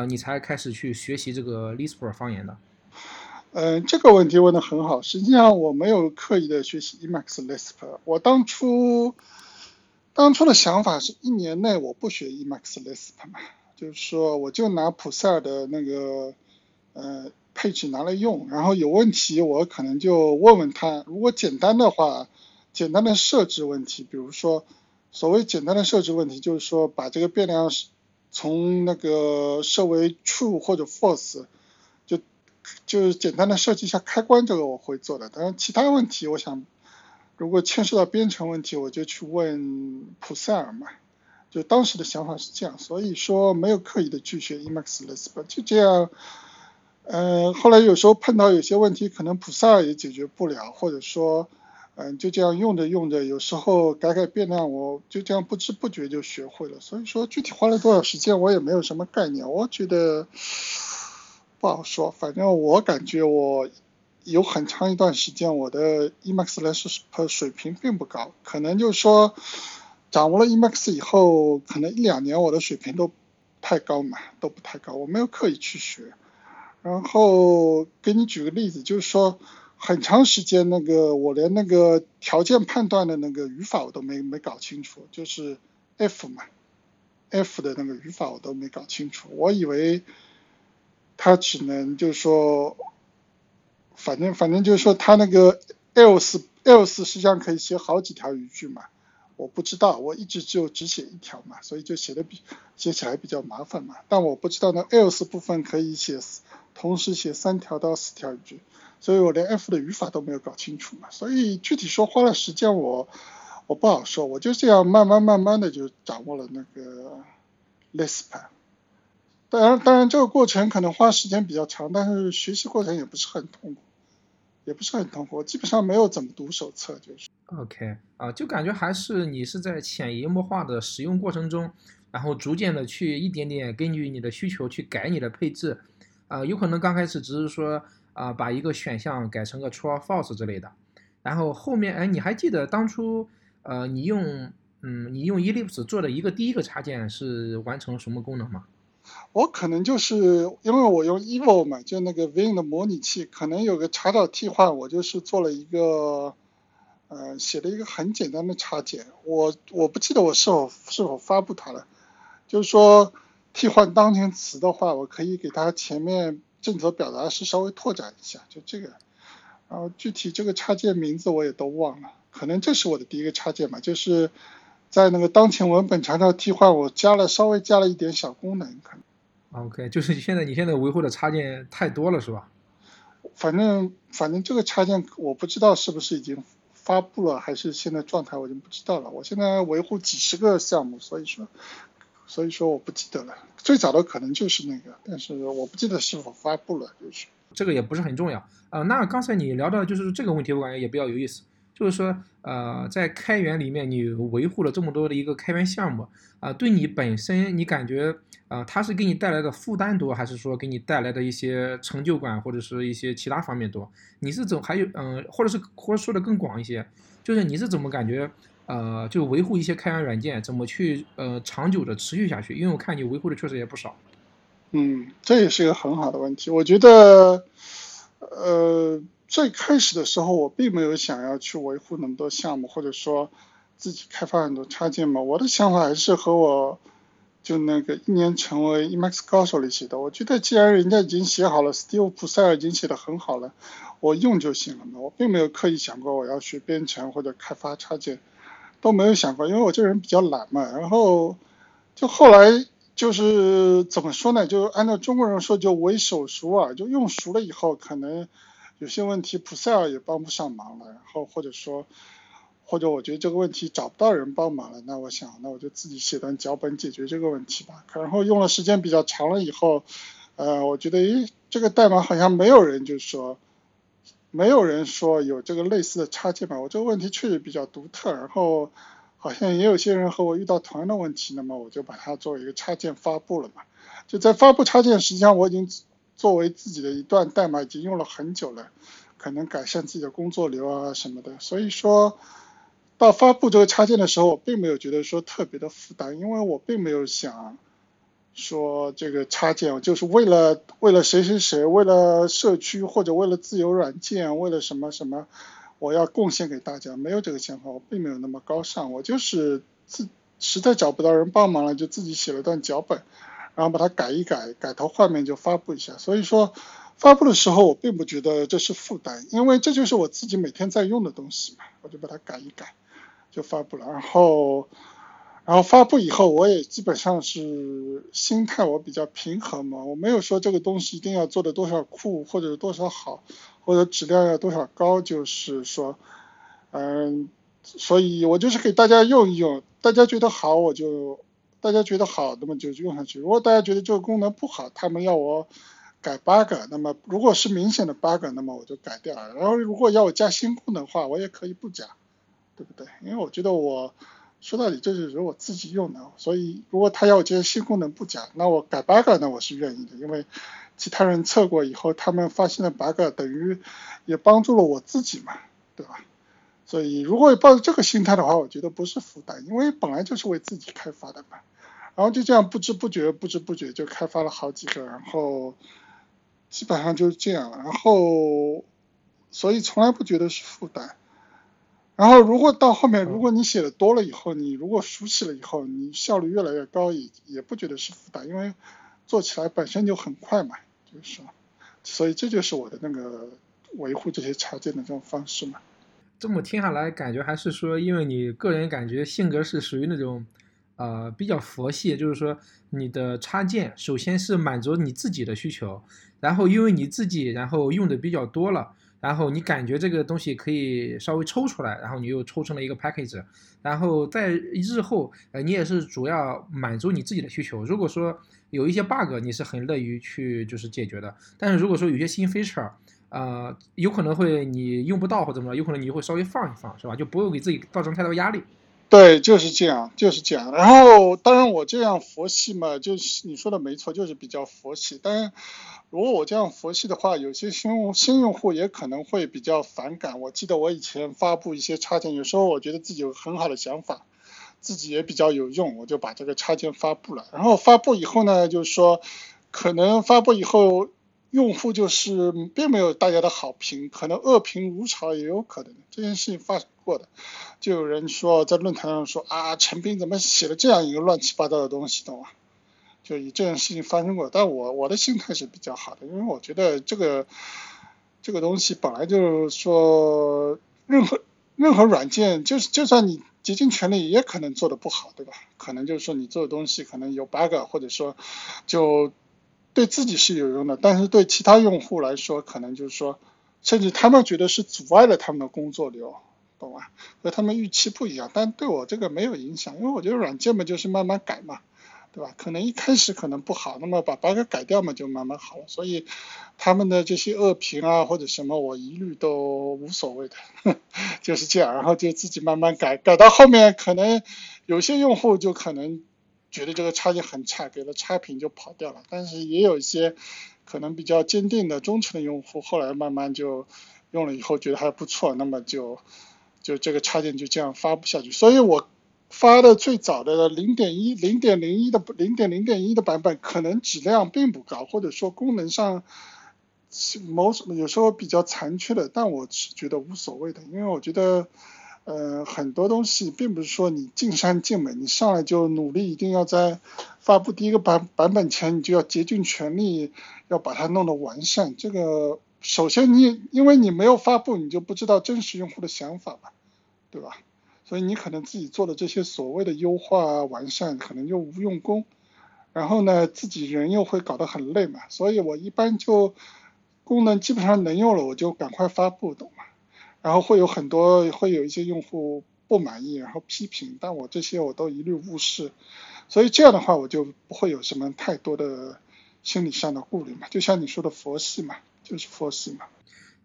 你才开始去学习这个 Lisp 方言的？这个问题问得很好。实际上我没有刻意的学习 Emacs Lisp， 我当初的想法是一年内我不学 Emacs Lisp 嘛，就是说我就拿普塞尔的那个配置拿来用，然后有问题我可能就问问他，如果简单的话，简单的设置问题，比如说所谓简单的设置问题就是说把这个变量从那个设为 true 或者 false，就是简单的设计一下开关，这个我会做的。但是其他问题我想如果牵涉到编程问题我就去问普塞尔嘛，就当时的想法是这样，所以说没有刻意的去学 Emacs Lisp， 就这样。后来有时候碰到有些问题可能普塞尔也解决不了，或者说就这样用着有时候改变量，我就这样不知不觉就学会了。所以说具体花了多少时间我也没有什么概念，我觉得不好说，反正我感觉我有很长一段时间我的 Emacs Lisp 水平并不高，可能就是说掌握了 Emacs 以后可能一两年我的水平都不太高，我没有刻意去学。然后给你举个例子，就是说很长时间那个我连那个条件判断的那个语法我都没搞清楚，就是 F 嘛 ，F 的那个语法我都没搞清楚，我以为他只能就是说反正就是说他那个 else 实际上可以写好几条语句嘛，我不知道，我一直只写一条嘛，所以就写起来比较麻烦嘛，但我不知道呢 else 部分可以同时写3条到4条语句，所以我连 F 的语法都没有搞清楚嘛，所以具体说花了时间我不好说，我就这样慢慢的就掌握了那个 Lisp。当然这个过程可能花时间比较长，但是学习过程也不是很痛苦，基本上没有怎么读手册，就是。OK， 就感觉还是你是在潜移默化的使用过程中，然后逐渐的去一点点根据你的需求去改你的配置，有可能刚开始只是说把一个选项改成个 true or false 之类的，然后后面你还记得当初你用 Elisp 做的第一个插件是完成什么功能吗？我可能就是因为我用 Evil 嘛，就那个 Vim 的模拟器，可能有个查找替换，我就是做了一个写了一个很简单的插件，我不记得我是否发布它了，就是说替换当前词的话，我可以给它前面正则表达式稍微拓展一下，就这个。然后具体这个插件名字我也都忘了，可能这是我的第一个插件嘛，就是在那个当前文本查找替换，我稍微加了一点小功能，可能。OK， 就是你现在维护的插件太多了是吧？反正这个插件我不知道是不是已经发布了，还是现在状态我已经不知道了。我现在维护几十个项目，所以说我不记得了。最早的可能就是那个，但是我不记得是否发布了，就是。这个也不是很重要。那刚才你聊到就是这个问题，我感觉也比较有意思。就是说在开源里面你维护了这么多的一个开源项目对你本身你感觉它是给你带来的负担多，还是说给你带来的一些成就感或者是一些其他方面多？你是怎么还有或者说的更广一些，就是你是怎么感觉就维护一些开源软件怎么去长久的持续下去？因为我看你维护的确实也不少。这也是一个很好的问题。我觉得最开始的时候我并没有想要去维护那么多项目，或者说自己开发很多插件嘛。我的想法还是和我就那个一年成为 Emacs 高手里写的，我觉得既然人家已经写好了， Steve Purcell 已经写的很好了，我用就行了嘛。我并没有刻意想过我要学编程或者开发插件，都没有想过，因为我这人比较懒嘛。然后就后来就是怎么说呢，就按照中国人说就为手熟啊，就用熟了以后可能有些问题 Purcell 也帮不上忙了，然后或者我觉得这个问题找不到人帮忙了，那我就自己写段脚本解决这个问题吧。然后用了时间比较长了以后我觉得这个代码好像没有人说有这个类似的插件吧，我这个问题确实比较独特，然后好像也有些人和我遇到同样的问题，那么我就把它作为一个插件发布了嘛。就在发布插件实际上我已经作为自己的一段代码已经用了很久了，可能改善自己的工作流啊什么的，所以说到发布这个插件的时候我并没有觉得说特别的负担，因为我并没有想说这个插件就是为了谁谁谁，为了社区或者为了自由软件，为了什么什么我要贡献给大家，没有这个想法，我并没有那么高尚。我就是实在找不到人帮忙了，就自己写了段脚本，然后把它改一改，改头换面就发布一下。所以说发布的时候我并不觉得这是负担，因为这就是我自己每天在用的东西嘛，我就把它改一改就发布了。然后发布以后我也基本上是心态我比较平衡嘛，我没有说这个东西一定要做的多少酷或者多少好或者质量要多少高，就是说所以我就是给大家用一用，大家觉得好那么就用上去，如果大家觉得这个功能不好，他们要我改 bug， 那么如果是明显的 bug 那么我就改掉了，然后如果要我加新功能的话我也可以不加，对不对？因为我觉得我说到底这是我自己用的，所以如果他要我加新功能不加，那我改 bug 呢我是愿意的，因为其他人测过以后他们发现了 bug 等于也帮助了我自己嘛，对吧？所以如果抱着这个心态的话我觉得不是负担，因为本来就是为自己开发的嘛。然后就这样不知不觉就开发了好几个，然后基本上就是这样，然后所以从来不觉得是负担。然后如果到后面如果你写的多了以后，你如果熟悉了以后你效率越来越高，也不觉得是负担，因为做起来本身就很快嘛，就是说所以这就是我的那个维护这些插件的这种方式嘛。这么听下来感觉还是说因为你个人感觉性格是属于那种比较佛系，就是说你的插件首先是满足你自己的需求，然后因为你自己然后用的比较多了，然后你感觉这个东西可以稍微抽出来，然后你又抽成了一个 package， 然后在日后你也是主要满足你自己的需求，如果说有一些 bug 你是很乐于去就是解决的，但是如果说有些新 feature有可能会你用不到或怎么着，有可能你会稍微放一放，是吧？就不会给自己造成太多压力。对，就是这样。然后当然我这样佛系嘛，就是你说的没错，就是比较佛系。但是如果我这样佛系的话，有些新用户也可能会比较反感。我记得我以前发布一些插件，有时候我觉得自己有很好的想法，自己也比较有用，我就把这个插件发布了。然后发布以后呢，就是说可能发布以后用户就是并没有大家的好评，可能恶评如潮也有可能，这件事情发生过的。就有人说在论坛上说陈斌怎么写了这样一个乱七八糟的东西，懂吗？就以这件事情发生过。但我的心态是比较好的，因为我觉得这个东西本来就是说任何软件就算你竭尽全力也可能做得不好，对吧？可能就是说你做的东西可能有 bug， 或者说就对自己是有用的，但是对其他用户来说可能就是说甚至他们觉得是阻碍了他们的工作流，懂吗？和他们预期不一样，但对我这个没有影响，因为我觉得软件嘛就是慢慢改嘛，对吧？可能一开始可能不好，那么把 bug 改掉嘛，就慢慢好了。所以他们的这些恶评啊或者什么，我一律都无所谓的，就是这样。然后就自己慢慢改，改到后面可能有些用户就可能觉得这个插件很差，给了差评就跑掉了。但是也有一些可能比较坚定的、忠诚的用户，后来慢慢就用了以后觉得还不错，那么就这个插件就这样发布下去。所以我发的最早的 0.0.1 的版本可能质量并不高，或者说功能上有时候比较残缺的，但我是觉得无所谓的。因为我觉得很多东西并不是说你尽善尽美，你上来就努力，一定要在发布第一个版本前你就要竭尽全力要把它弄得完善。这个首先你因为你没有发布，你就不知道真实用户的想法嘛，对吧？所以你可能自己做的这些所谓的优化完善可能又无用功，然后呢自己人又会搞得很累嘛。所以我一般就功能基本上能用了我就赶快发布，懂吗？然后会有一些用户不满意然后批评，但我这些我都一律无视。所以这样的话我就不会有什么太多的心理上的顾虑嘛，就像你说的佛系嘛，就是佛系嘛。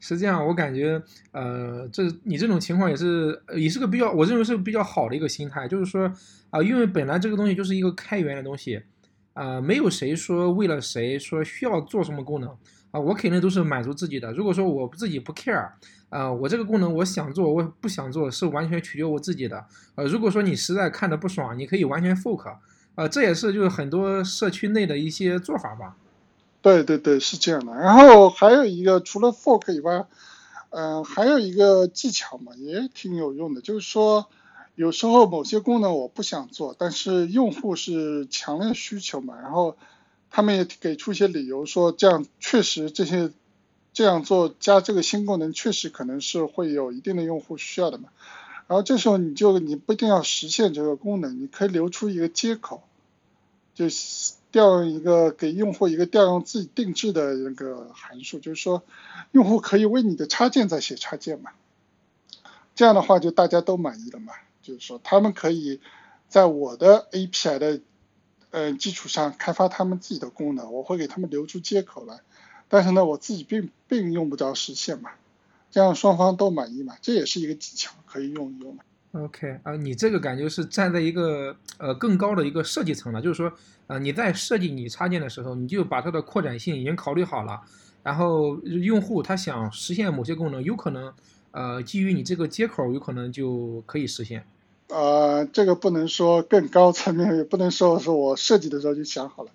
实际上我感觉你这种情况也是个比较，我认为是比较好的一个心态，就是说因为本来这个东西就是一个开源的东西，没有谁说为了谁说需要做什么功能我肯定都是满足自己的。如果说我自己不 care 我这个功能我想做我不想做是完全取决我自己的。如果说你实在看得不爽你可以完全 fork 这也是就是很多社区内的一些做法吧。对对对，是这样的。然后还有一个，除了 fork 以外，还有一个技巧嘛，也挺有用的。就是说，有时候某些功能我不想做，但是用户是强烈需求嘛，然后他们也给出一些理由，说这样确实这样做加这个新功能确实可能是会有一定的用户需要的嘛。然后这时候你不一定要实现这个功能，你可以留出一个接口，就是调用一个给用户一个调用自己定制的那个函数，就是说用户可以为你的插件在写插件嘛，这样的话就大家都满意了嘛，就是说他们可以在我的 API 的基础上开发他们自己的功能，我会给他们留出接口来，但是呢我自己并用不着实现嘛，这样双方都满意嘛，这也是一个技巧可以用一用嘛。OK 你这个感觉是站在一个更高的一个设计层了，就是说你在设计你插件的时候你就把它的扩展性已经考虑好了，然后用户他想实现某些功能有可能基于你这个接口有可能就可以实现。这个不能说更高层面，也不能说是我设计的时候就想好了，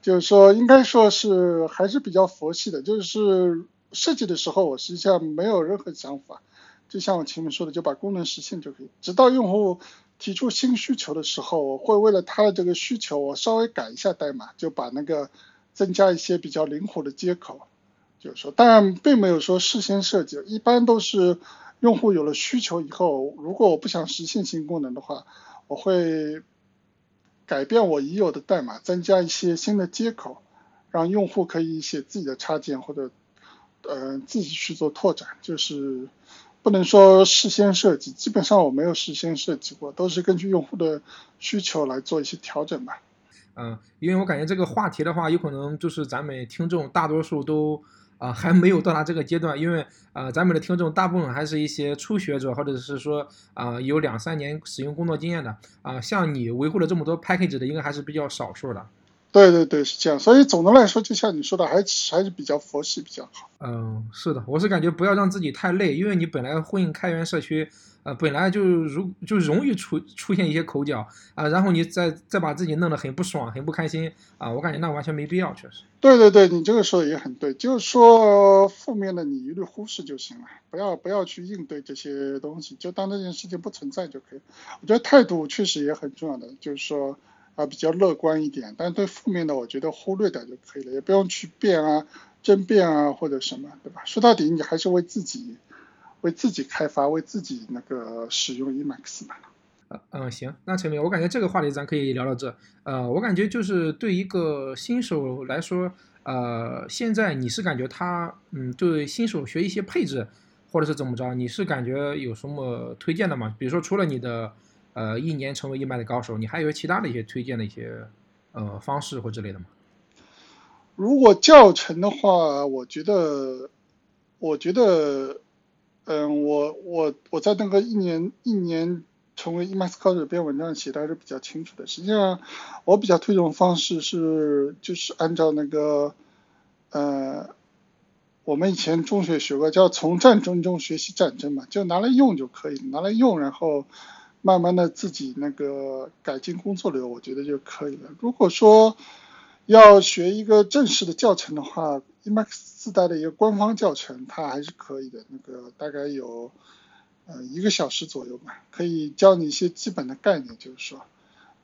就是说应该说是还是比较佛系的，就是设计的时候我实际上没有任何想法，就像我前面说的就把功能实现就可以，直到用户提出新需求的时候我会为了他的这个需求我稍微改一下代码，就把那个增加一些比较灵活的接口，就是说当然并没有说事先设计，一般都是用户有了需求以后，如果我不想实现新功能的话我会改变我已有的代码，增加一些新的接口，让用户可以写自己的插件或者自己去做拓展，就是不能说事先设计，基本上我没有事先设计过，都是根据用户的需求来做一些调整吧。因为我感觉这个话题的话有可能就是咱们听众大多数都还没有到达这个阶段，因为咱们的听众大部分还是一些初学者，或者是说有2-3年使用工作经验的像你维护了这么多 package 的应该还是比较少数的。对对对，是这样。所以总的来说就像你说的还是比较佛系比较好。是的，我是感觉不要让自己太累，因为你本来混开源社区本来就容易出现一些口角然后你再把自己弄得很不爽很不开心我感觉那完全没必要，确实。对对对，你这个说的也很对，就是说负面的你一律忽视就行了，不要去应对这些东西，就当这件事情不存在就可以。我觉得态度确实也很重要的，就是说比较乐观一点，但对负面的我觉得忽略掉就可以了，也不用去辩争辩或者什么，对吧？说到底你还是为自己开发，为自己那个使用 Emacs 嘛。行，那陈明我感觉这个话题咱可以聊到这。我感觉就是对一个新手来说现在你是感觉他对新手学一些配置或者是怎么着，你是感觉有什么推荐的吗？比如说除了你的1年成为Emacs的高手，你还有其他的一些推荐的一些方式或之类的吗？如果教程的话，我觉得，我在那个一年成为 Emacs 高手篇文章写的还是比较清楚的。实际上，我比较推崇方式是就是按照那个我们以前中学学过叫从战争中学习战争嘛，就拿来用就可以，拿来用，然后慢慢的自己那个改进工作流，我觉得就可以了。如果说要学一个正式的教程的话 ，Emacs 自带的一个官方教程，它还是可以的。那个大概有1个小时左右吧，可以教你一些基本的概念，就是说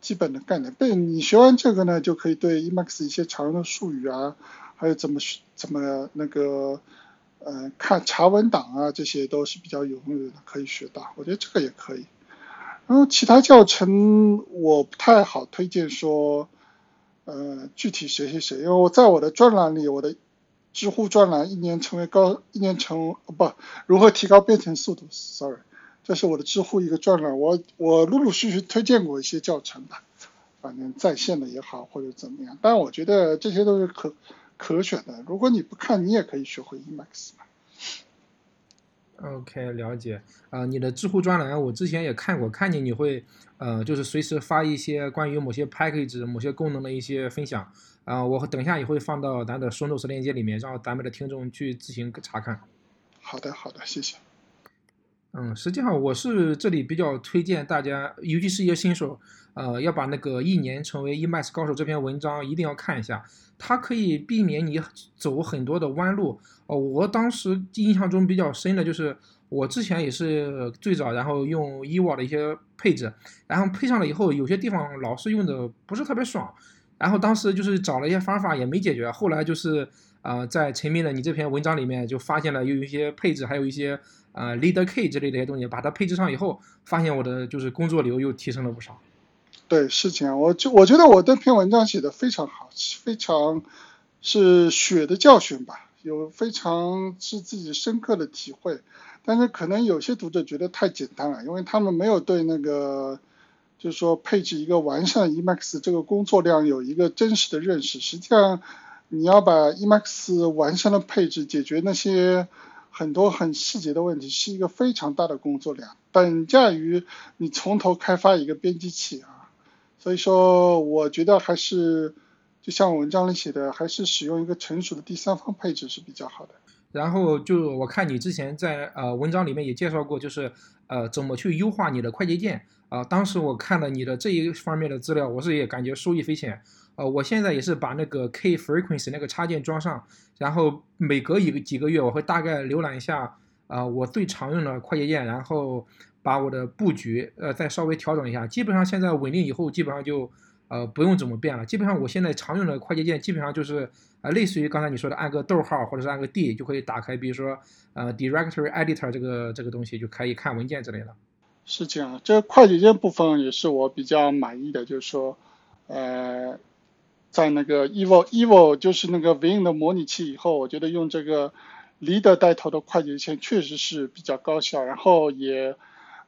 基本的概念。对，你学完这个呢，就可以对 Emacs 一些常用的术语啊，还有怎么那个看查文档啊，这些都是比较有用的，可以学到。我觉得这个也可以。然后其他教程我不太好推荐说，具体谁，因为我在我的专栏里，我的知乎专栏如何提高编程速度 ，sorry， 这是我的知乎一个专栏，我陆陆续续推荐过一些教程吧，反正在线的也好或者怎么样，但我觉得这些都是可选的，如果你不看，你也可以学会 Emacs。OK， 了解。你的知乎专栏我之前也看过，看见你会就是随时发一些关于某些 package、某些功能的一些分享。我等一下也会放到咱的 show notes 链接里面，让咱们的听众去自行查看。好的，谢谢。实际上我是这里比较推荐大家，尤其是一些新手，要把那个一年成为 Emacs 高手这篇文章一定要看一下，它可以避免你走很多的弯路。我当时印象中比较深的就是，我之前也是最早然后用 Evil 的一些配置，然后配上了以后，有些地方老是用的不是特别爽，然后当时就是找了一些方法也没解决，后来就是在陈明的你这篇文章里面就发现了有一些配置，还有一些leader K 之类的东西，把它配置上以后，发现我的就是工作流又提升了不少。对，是这样。我觉得我这篇文章写的非常好，非常是血的教训吧，有非常是自己深刻的体会。但是可能有些读者觉得太简单了，因为他们没有对那个就是说配置一个完善 Emacs 这个工作量有一个真实的认识。实际上，你要把 Emacs 完善的配置解决那些很多很细节的问题，是一个非常大的工作量，等价于你从头开发一个编辑器啊。所以说我觉得还是就像我文章里写的，还是使用一个成熟的第三方配置是比较好的。然后就我看你之前在文章里面也介绍过，就是怎么去优化你的快捷键啊。当时我看了你的这一方面的资料，我是也感觉收益匪浅。我现在也是把那个 K frequency 那个插件装上，然后每隔几个月我会大概浏览一下我最常用的快捷键，然后把我的布局再稍微调整一下。基本上现在稳定以后，基本上就不用怎么变了。基本上我现在常用的快捷键基本上就是类似于刚才你说的按个逗号或者是按个 D 就可以打开，比如说directory editor 这个东西就可以看文件之类的。是这样，这快捷键部分也是我比较满意的，就是说在那个 Evil 就是那个 Vim 的模拟器以后，我觉得用这个 Leader 带头的快捷键确实是比较高效，然后也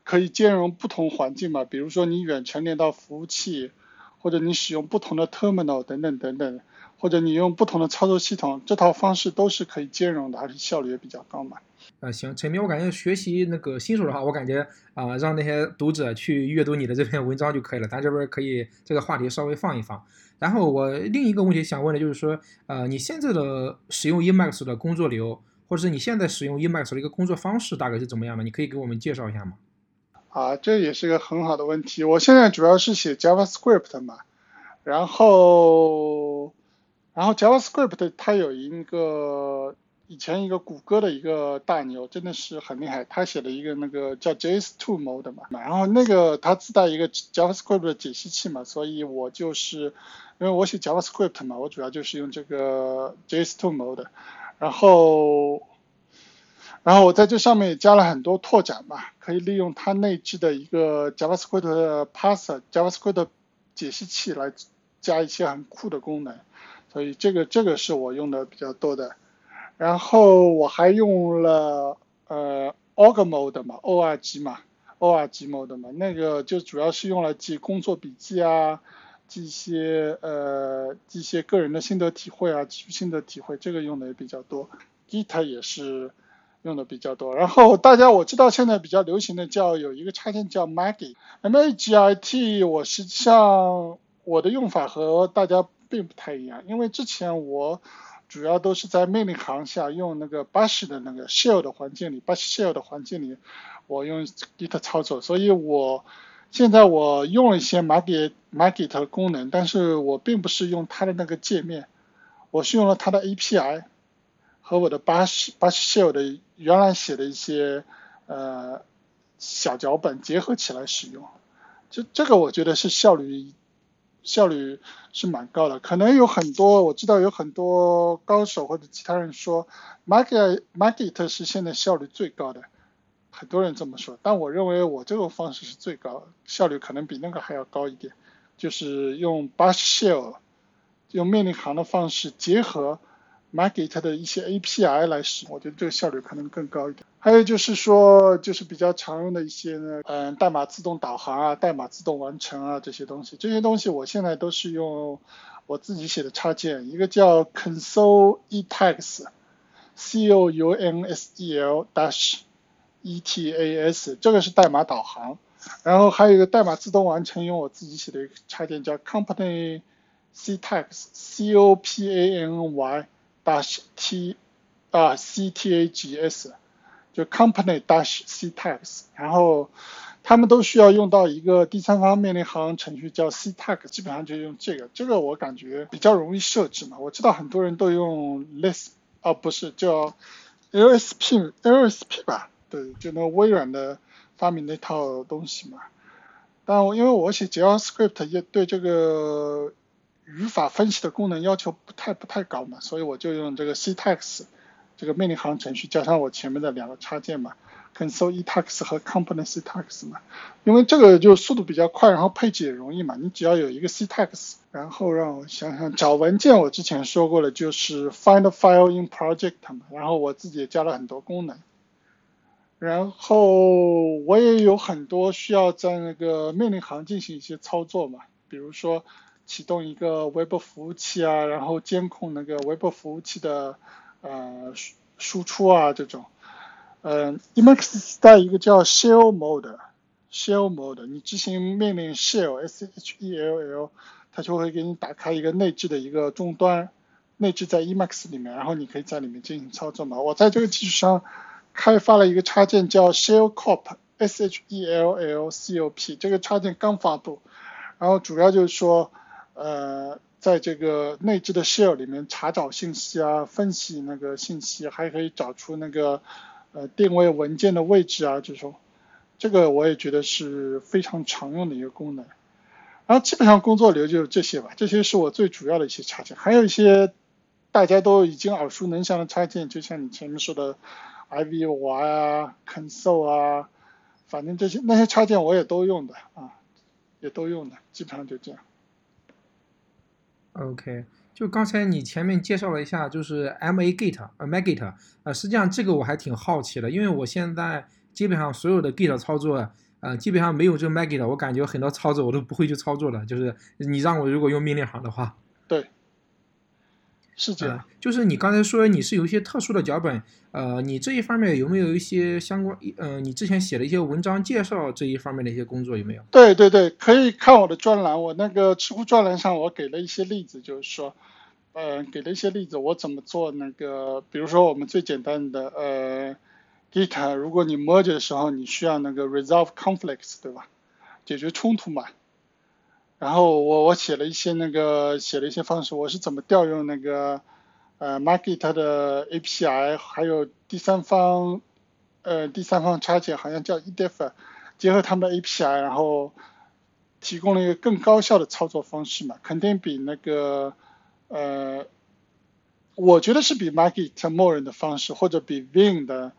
可以兼容不同环境嘛，比如说你远程连到服务器，或者你使用不同的 Terminal 等等，或者你用不同的操作系统，这套方式都是可以兼容的，而且效率也比较高嘛。行，陈明，我感觉学习那个新手的话，我感觉让那些读者去阅读你的这篇文章就可以了，咱这边可以这个话题稍微放一放。然后我另一个问题想问的就是说，你现在的使用 Emacs 的工作流，或者是你现在使用 Emacs 的一个工作方式大概是怎么样的？你可以给我们介绍一下吗？这也是个很好的问题。我现在主要是写 JavaScript 嘛，然后 JavaScript 它有一个以前一个谷歌的一个大牛，真的是很厉害，他写了一个那个叫 JS2 Mode 嘛，然后那个他自带一个 JavaScript 的解析器嘛，所以我就是因为我写 JavaScript 嘛，我主要就是用这个 JS2 Mode， 然后我在这上面也加了很多拓展嘛，可以利用它内置的一个 JavaScript 的 parser、JavaScript 的解析器来加一些很酷的功能，所以这个是我用的比较多的。然后我还用了Org Mode 嘛 ，ORG 嘛 ，ORG Mode 嘛，那个就主要是用来记工作笔记啊，这些个人的心得体会啊，心得体会这个用的也比较多 ，Git 也是用的比较多。然后大家我知道现在比较流行的有一个插件叫 Magit，Magit 我实际上我的用法和大家并不太一样，因为之前我主要都是在命令行下用那个 Bash 的那个 Shell 的环境里 ，Bash Shell 的环境里我用 Git 操作，所以现在我用了一些 Magit 的功能，但是我并不是用它的那个界面，我是用了它的 API 和我的 Bash Shell 的原来写的一些小脚本结合起来使用，这个我觉得是效率是蛮高的。可能我知道有很多高手或者其他人说 Magit 是现在效率最高的。很多人这么说，但我认为我这个方式是最高，效率可能比那个还要高一点，就是用 Bash Shell 用命令行的方式结合 Magit 的一些 API 来使用，我觉得这个效率可能更高一点。还有就是说，就是比较常用的一些代码自动导航啊、代码自动完成啊这些东西我现在都是用我自己写的插件，一个叫 console.etags，这个是代码导航，然后还有一个代码自动完成，用我自己写的一个插件叫 company ctags，就 company-ctags， 然后他们都需要用到一个第三方命令行程序叫 ctags， 基本上就用这个我感觉比较容易设置嘛，我知道很多人都用 Lisp 啊，不是叫 Elisp 吧。对，就那微软的发明那套东西嘛。但因为我写 JavaScript 也对这个语法分析的功能要求不太高嘛，所以我就用这个 ctags 这个命令行程序加上我前面的两个插件嘛 console.etags 和 company.ctags 嘛，因为这个就速度比较快，然后配置也容易嘛，你只要有一个 ctags。 然后让我想想找文件，我之前说过了，就是 Find File in Project 嘛，然后我自己也加了很多功能，然后我也有很多需要在那个命令行进行一些操作嘛，比如说启动一个 Web 服务器啊，然后监控那个 Web 服务器的输出啊这种。Emacs 带一个叫 Shell Mode， 你执行命令 Shell，它就会给你打开一个内置的一个终端，内置在 Emacs 里面，然后你可以在里面进行操作嘛。我在这个基础上开发了一个插件叫 Shellcop，这个插件刚发布，然后主要就是说在这个内置的 Shell 里面查找信息啊，分析那个信息，还可以找出那个定位文件的位置啊，这个我也觉得是非常常用的一个功能。然后基本上工作流就是这些吧，这些是我最主要的一些插件，还有一些大家都已经耳熟能详的插件，就像你前面说的Ivy 啊 ，console 啊，反正那些插件我也都用的啊，基本上就这样。OK， 就刚才你前面介绍了一下，就是 Magit，实际上这个我还挺好奇的，因为我现在基本上所有的 Git 操作，基本上没有这 Magit， 我感觉很多操作我都不会去操作的，就是你让我如果用命令行的话。对。是这样，就是你刚才说你是有一些特殊的脚本，你这一方面有没有一些相关，你之前写的一些文章介绍这一方面的一些工作有没有？对，可以看我的专栏，我那个知乎专栏上我给了一些例子，就是说，我怎么做那个，比如说我们最简单的Git， 如果你 merge 的时候，你需要那个 resolve conflicts， 对吧？解决冲突嘛。然后我写了一些方式，我是怎么调用那个Magit 的 API， 还有第三方插件，好像叫 Edf， 结合他们的 API， 然后提供了一个更高效的操作方式嘛，肯定比那个我觉得是比 Magit 默认的方式，或者比 Vim 的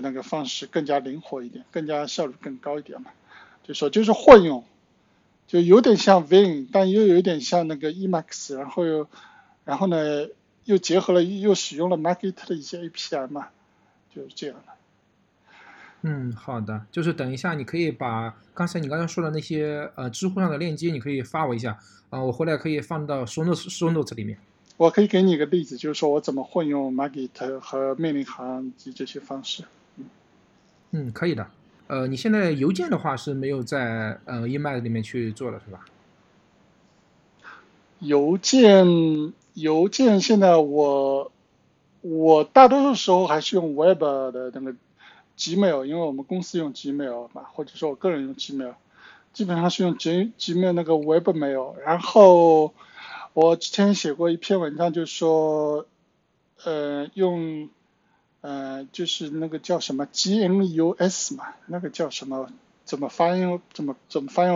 那个方式更加灵活一点，更加效率更高一点嘛，就是混用。就有点像 Vim， 但又有点像那个 Emacs， 然后呢又结合了又使用了 Magit 的一些 API 嘛，就是这样的。嗯，好的，就是等一下，你可以把刚才说的那些知乎上的链接，你可以发我一下，我回来可以放到 show notes 里面。我可以给你一个例子，就是说我怎么混用 Magit 和命令行及这些方式。嗯，可以的。你现在邮件的话是没有在Emacs 里面去做了，是吧？邮件现在我大多数时候还是用 Web 的那个 Gmail， 因为我们公司用 Gmail 嘛，或者说我个人用 Gmail， 基本上是用 Gmail 那个 Web Mail。然后我之前写过一篇文章，就是说，用就是那个叫什么 GNUS 嘛，那个叫什么，怎么发音我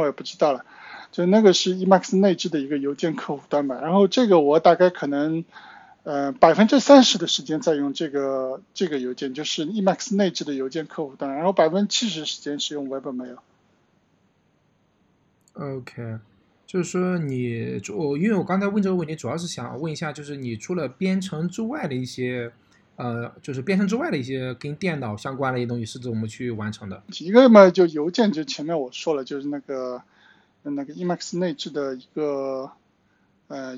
也不知道了。就那个是 Emacs 内置的一个邮件客户端吧。然后这个我大概可能30% 的时间在用这个邮件，就是 Emacs 内置的邮件客户端，然后70%时间是用 Webmail。OK， 就是说因为我刚才问这个问题，主要是想问一下，就是你除了编程之外的一些，就是编程之外的一些跟电脑相关的一些东西是怎么去完成的？一个嘛，就邮件，就前面我说了，就是那个 Emacs 内置的一个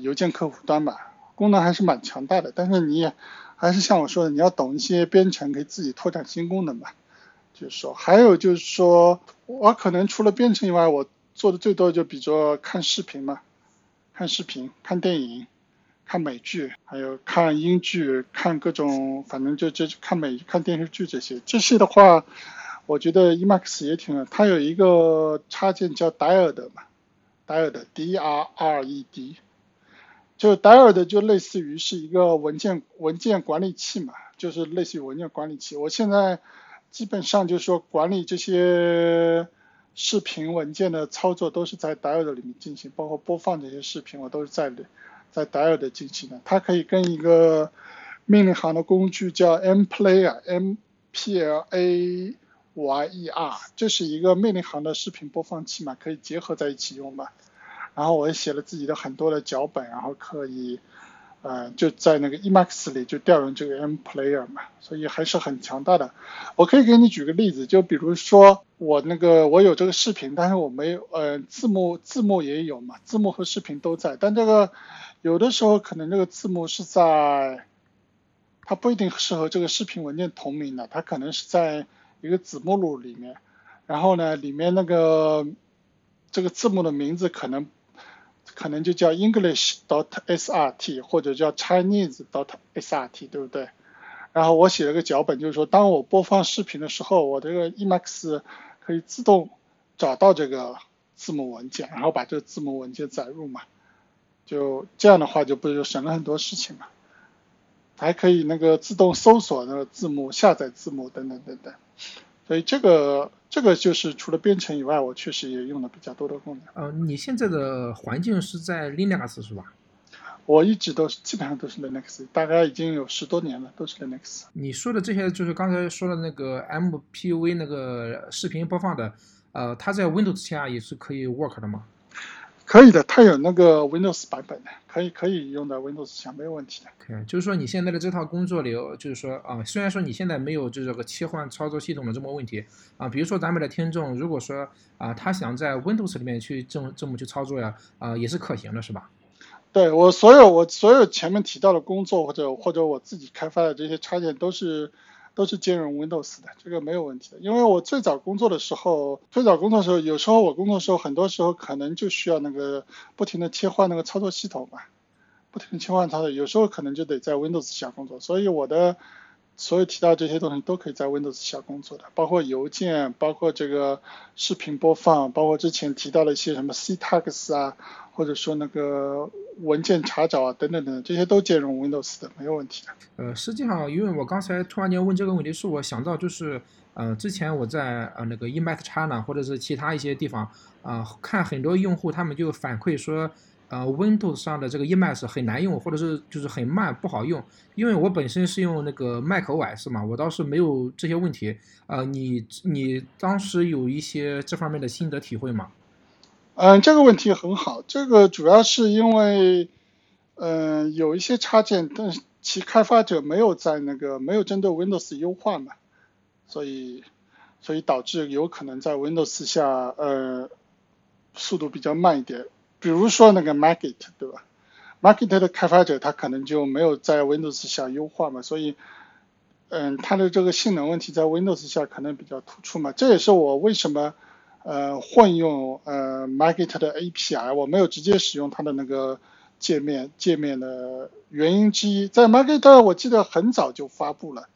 邮件客户端吧。功能还是蛮强大的，但是你也还是像我说的，你要懂一些编程，可以自己拓展新功能吧。就是说，还有就是说，我可能除了编程以外，我做的最多就比如说看视频嘛，看电影，看美剧，还有看英剧，看各种，反正就看电视剧这些。这些的话，我觉得 Emacs 也挺，它有一个插件叫 Dired 嘛，Dired D-R-R-E-D。就 Dired 就类似于是一个文件管理器嘛，就是类似于文件管理器。我现在基本上就是说管理这些视频文件的操作都是在 Dired 里面进行，包括播放这些视频我都是在 Dired 进行的。它可以跟一个命令行的工具叫 mplayer mplayer， 这是一个命令行的视频播放器嘛，可以结合在一起用嘛。然后我也写了自己的很多的脚本，然后可以，就在那个 Emacs 里就调用这个 mplayer 嘛，所以还是很强大的。我可以给你举个例子，就比如说我有这个视频，但是我没有，字幕也有嘛，字幕和视频都在，但这个有的时候可能这个字幕是在，它不一定是和这个视频文件同名的，它可能是在一个子目录里面，然后呢，里面那个这个字幕的名字可能就叫 English.srt 或者叫 Chinese.srt， 对不对？然后我写了个脚本，就是说当我播放视频的时候，我这个 Emacs 可以自动找到这个字母文件，然后把这个字母文件载入嘛。就这样的话，就不是省了很多事情嘛。还可以那个自动搜索那个字幕、下载字幕等等等等。所以这个就是除了编程以外，我确实也用了比较多的功能。你现在的环境是在 Linux 是吧？我一直基本上都是 Linux， 大概已经有10多年了，都是 Linux。你说的这些就是刚才说的那个 MPV 那个视频播放的，它在 Windows 下也是可以 work 的吗？可以的，它有那个 Windows 版本的，可以用到 Windows 下，没有问题的。Okay， 就是说你现在的这套工作里，就是说虽然说你现在没有这个切换操作系统的这么问题比如说咱们的听众，如果说他想在 Windows 里面去这么去操作呀也是可行的，是吧？对，我所有前面提到的工作或者我自己开发的这些插件都是兼容 Windows 的，这个没有问题的。因为我最早工作的时候，有时候我工作的时候，很多时候可能就需要那个不停的切换那个操作系统吧，有时候可能就得在 Windows 下工作，所以我的所有提到这些东西都可以在 Windows 下工作的，包括邮件，包括这个视频播放，包括之前提到的一些什么 Ctags 啊，或者说那个文件查找啊，等等等等，这些都兼容 Windows 的，没有问题的。实际上，因为我刚才突然间问这个问题，是我想到就是，之前我在那个 Emacs China 或者是其他一些地方看很多用户他们就反馈说，Windows 上的这个 Emacs 很难用，或者是就是很慢不好用。因为我本身是用那个 macOS 嘛，我倒是没有这些问题。你当时有一些这方面的心得体会吗？这个问题很好。这个主要是因为，有一些插件，但是其开发者没有针对 Windows 优化嘛，所以所以导致有可能在 Windows 下速度比较慢一点。比如说那个 Magit 对吧 ？Magit 的开发者他可能就没有在 Windows 下优化嘛，所以它的这个性能问题在 Windows 下可能比较突出嘛。这也是我为什么混用Magit 的 API， 我没有直接使用它的那个界面的原因之一。在 Magit 我记得很早就发布了。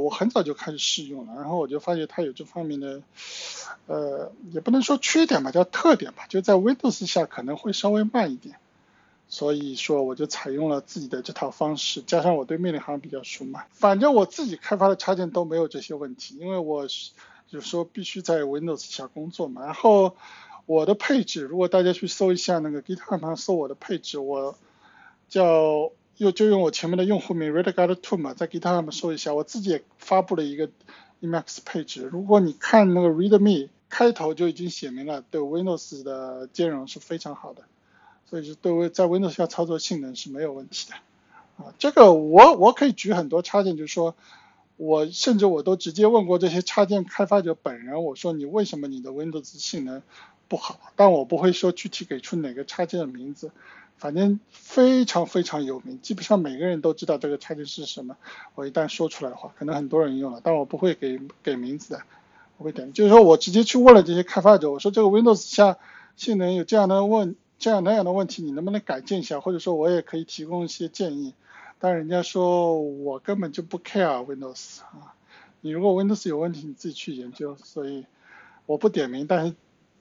我很早就开始试用了，然后我就发现它有这方面的，也不能说缺点吧，叫特点吧，就在 Windows 下可能会稍微慢一点，所以说我就采用了自己的这套方式，加上我对命令行比较熟嘛，反正我自己开发的插件都没有这些问题，因为我有时候必须在 Windows 下工作嘛。然后我的配置，如果大家去搜一下那个 GitHub 上搜我的配置，我叫就用我前面的用户名 redguardtoo 嘛，在 GitHub 上搜一下，我自己也发布了一个 Emacs 配置。如果你看那个 readme 开头就已经写明了，对 Windows 的兼容是非常好的，所以是对在 Windows 下操作性能是没有问题的。这个我可以举很多插件，就是说我甚至我都直接问过这些插件开发者本人，我说你为什么你的 Windows 性能不好？但我不会说具体给出哪个插件的名字。反正非常非常有名，基本上每个人都知道这个插件是什么。我一旦说出来的话，可能很多人用了，但我不会给名字的。我会点，就是说我直接去问了这些开发者，我说这个 Windows 下性能有这样那样的问题，你能不能改进一下？或者说我也可以提供一些建议。但人家说我根本就不 care Windows 啊，你如果 Windows 有问题，你自己去研究。所以我不点名，但是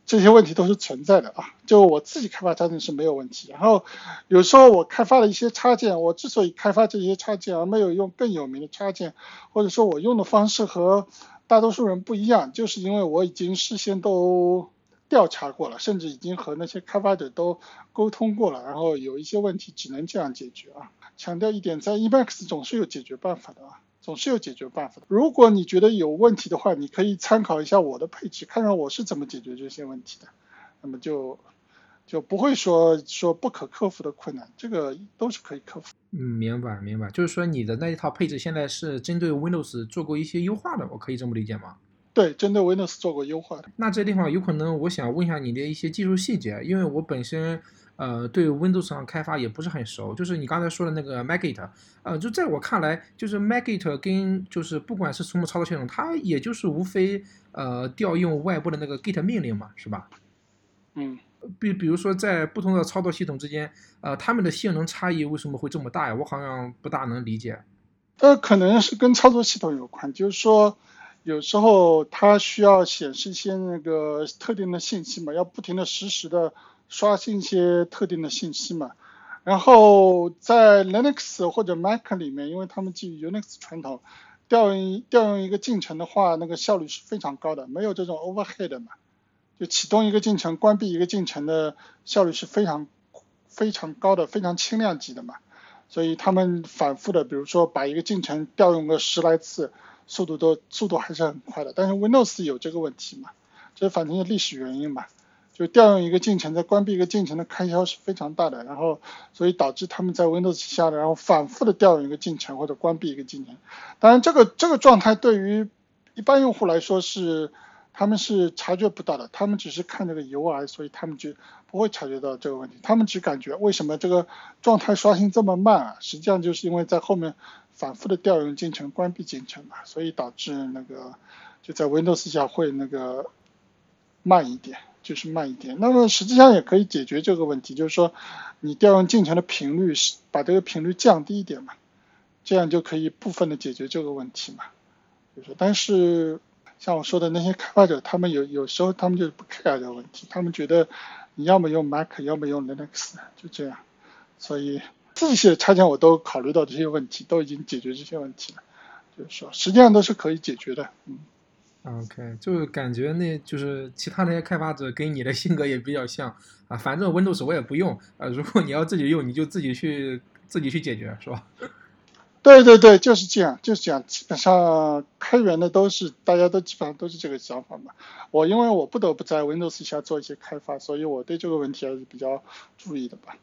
这些问题都是存在的啊，就我自己开发插件是没有问题。然后有时候我开发了一些插件，我之所以开发这些插件而没有用更有名的插件，或者说我用的方式和大多数人不一样，就是因为我已经事先都调查过了，甚至已经和那些开发者都沟通过了，然后有一些问题只能这样解决啊。强调一点，在 Emacs 总是有解决办法的啊。如果你觉得有问题的话，你可以参考一下我的配置，看看我是怎么解决这些问题的，那么就不会说不可克服的困难，这个都是可以克服。明白，就是说你的那一套配置现在是针对 Windows 做过一些优化的，我可以这么理解吗？对，针对 Windows 做过优化的。那这地方有可能我想问一下你的一些技术细节，因为我本身对 Windows 上开发也不是很熟，就是你刚才说的那个 Magit， 就在我看来，就是 Magit 跟就是不管是什么操作系统，它也就是无非调用外部的那个 Git 命令嘛，是吧？比如说在不同的操作系统之间，它们的性能差异为什么会这么大呀？我好像不大能理解。可能是跟操作系统有关，就是说有时候它需要显示一些那个特定的信息嘛，要不停的实时的刷新一些特定的信息嘛，然后在 Linux 或者 Mac 里面，因为他们基于 Unix 传统，调用一个进程的话，那个效率是非常高的，没有这种 overhead 嘛，就启动一个进程、关闭一个进程的效率是非常高的，非常轻量级的嘛，所以他们反复的，比如说把一个进程调用个10来次，速度还是很快的。但是 Windows 有这个问题嘛，这反正是历史原因嘛。就调用一个进程再关闭一个进程的开销是非常大的，然后所以导致他们在 Windows 下的，然后反复的调用一个进程或者关闭一个进程。当然这个状态对于一般用户来说是他们是察觉不到的，他们只是看这个 UI， 所以他们就不会察觉到这个问题，他们只感觉为什么这个状态刷新这么慢啊？实际上就是因为在后面反复的调用进程、关闭进程嘛，所以导致那个就在 Windows 下会那个慢一点。那么实际上也可以解决这个问题，就是说你调用进程的频率，把这个频率降低一点嘛，这样就可以部分的解决这个问题嘛。就是说，但是像我说的那些开发者，他们有时候他们就不 care 这个问题，他们觉得你要么用 Mac， 要么用 Linux， 就这样。所以这些插件我都考虑到这些问题，都已经解决这些问题了，就是说实际上都是可以解决的。OK， 就是感觉那就是其他那些开发者跟你的性格也比较像啊，反正 Windows 我也不用啊，如果你要自己用，你就自己去解决，是吧？对，就是这样，基本上开源的都是大家都基本上都是这个想法嘛。因为我不得不在 Windows 下做一些开发，所以我对这个问题还是比较注意的吧。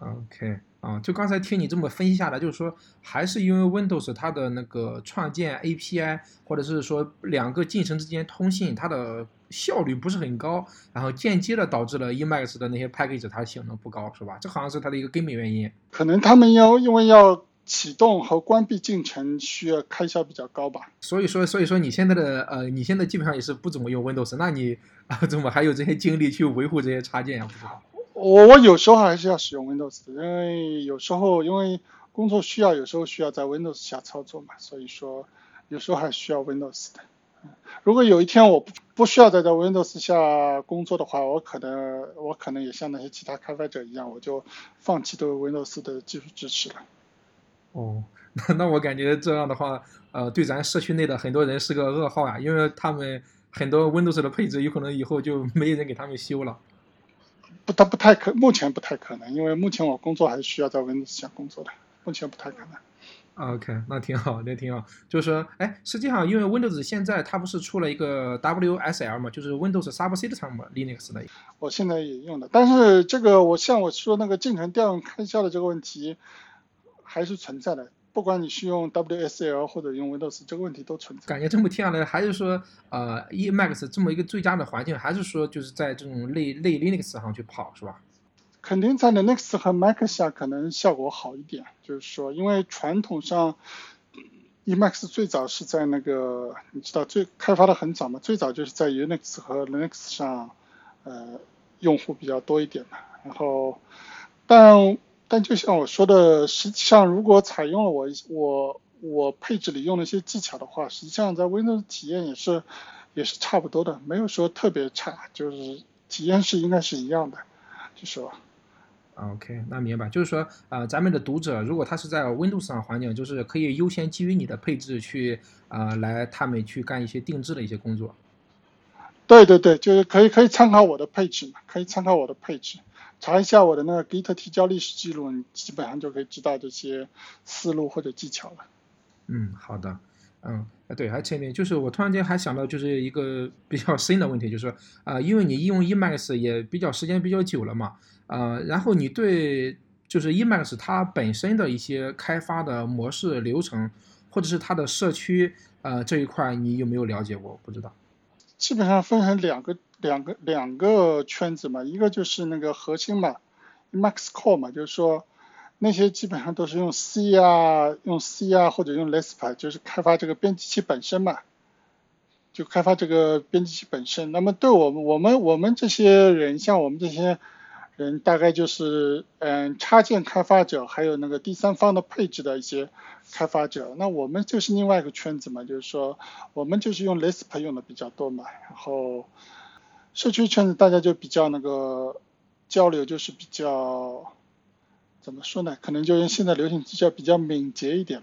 OK。啊，就刚才听你这么分析下来，就是说还是因为 Windows 它的那个创建 API 或者是说两个进程之间通信它的效率不是很高，然后间接的导致了 Emacs 的那些 package 它性能不高，是吧？这好像是它的一个根本原因。可能他们因为要启动和关闭进程需要开销比较高吧。所以说你现在基本上也是不怎么用 Windows， 那你怎么还有这些精力去维护这些插件呀？我有时候还是要使用 Windows， 因为有时候因为工作需要，有时候需要在 Windows 下操作嘛，所以说有时候还需要 Windows 的。如果有一天我不需要在 Windows 下工作的话，我可能也像那些其他开发者一样，我就放弃对 Windows 的技术支持了。哦，那我感觉这样的话，对咱社区内的很多人是个噩耗啊，因为他们很多 Windows 的配置有可能以后就没人给他们修了。目前不太可能，因为目前我工作还是需要在 Windows 下工作的，目前不太可能。OK， 那挺好。就是说，哎，实际上因为 Windows 现在它不是出了一个 WSL 嘛，就是 Windows Subsystem Linux 的。我现在也用的，但是这个我说那个进程调用开销的这个问题还是存在的，不管你是用 WSL 或者用 Windows， 这个问题都存在。感觉这么听下来，还是说Emacs 这么一个最佳的环境，还是说就是在这种类 Linux 上去跑，是吧？肯定在 Linux 和 Mac 下可能效果好一点，就是说，因为传统上 Emacs 最早是在那个，你知道开发的很早嘛，最早就是在 Unix 和 Linux 上，用户比较多一点嘛，然后但就像我说的，实际上如果采用了我配置里用的一些技巧的话，实际上在 Windows 体验也是差不多的，没有说特别差，就是体验是应该是一样的，就说。OK， 那明白，就是说，咱们的读者如果他是在 Windows 上环境，就是可以优先基于你的配置去来他们去干一些定制的一些工作。对，就是可以参考我的配置嘛，查一下我的那个 Git 提交历史记录，你基本上就可以知道这些思路或者技巧了。嗯，好的。嗯，对，而且呢，就是我突然间还想到，就是一个比较深的问题，就是因为你用 Emacs 也时间比较久了嘛，然后你对就是 Emacs 它本身的一些开发的模式流程，或者是它的社区这一块，你有没有了解过？不知道。基本上分成两个圈子嘛，一个就是那个核心嘛 ，Emacs Core 嘛，就是说那些基本上都是用 C 啊或者用 Lisp， 就是开发这个编辑器本身嘛，那么对我们这些人，像我们这些人，大概就是插件开发者，还有那个第三方的配置的一些开发者。那我们就是另外一个圈子嘛，就是说我们就是用 Lisp 用的比较多嘛，然后社区圈子大家就比较那个交流，就是比较怎么说呢？可能就用现在流行词叫比较敏捷一点，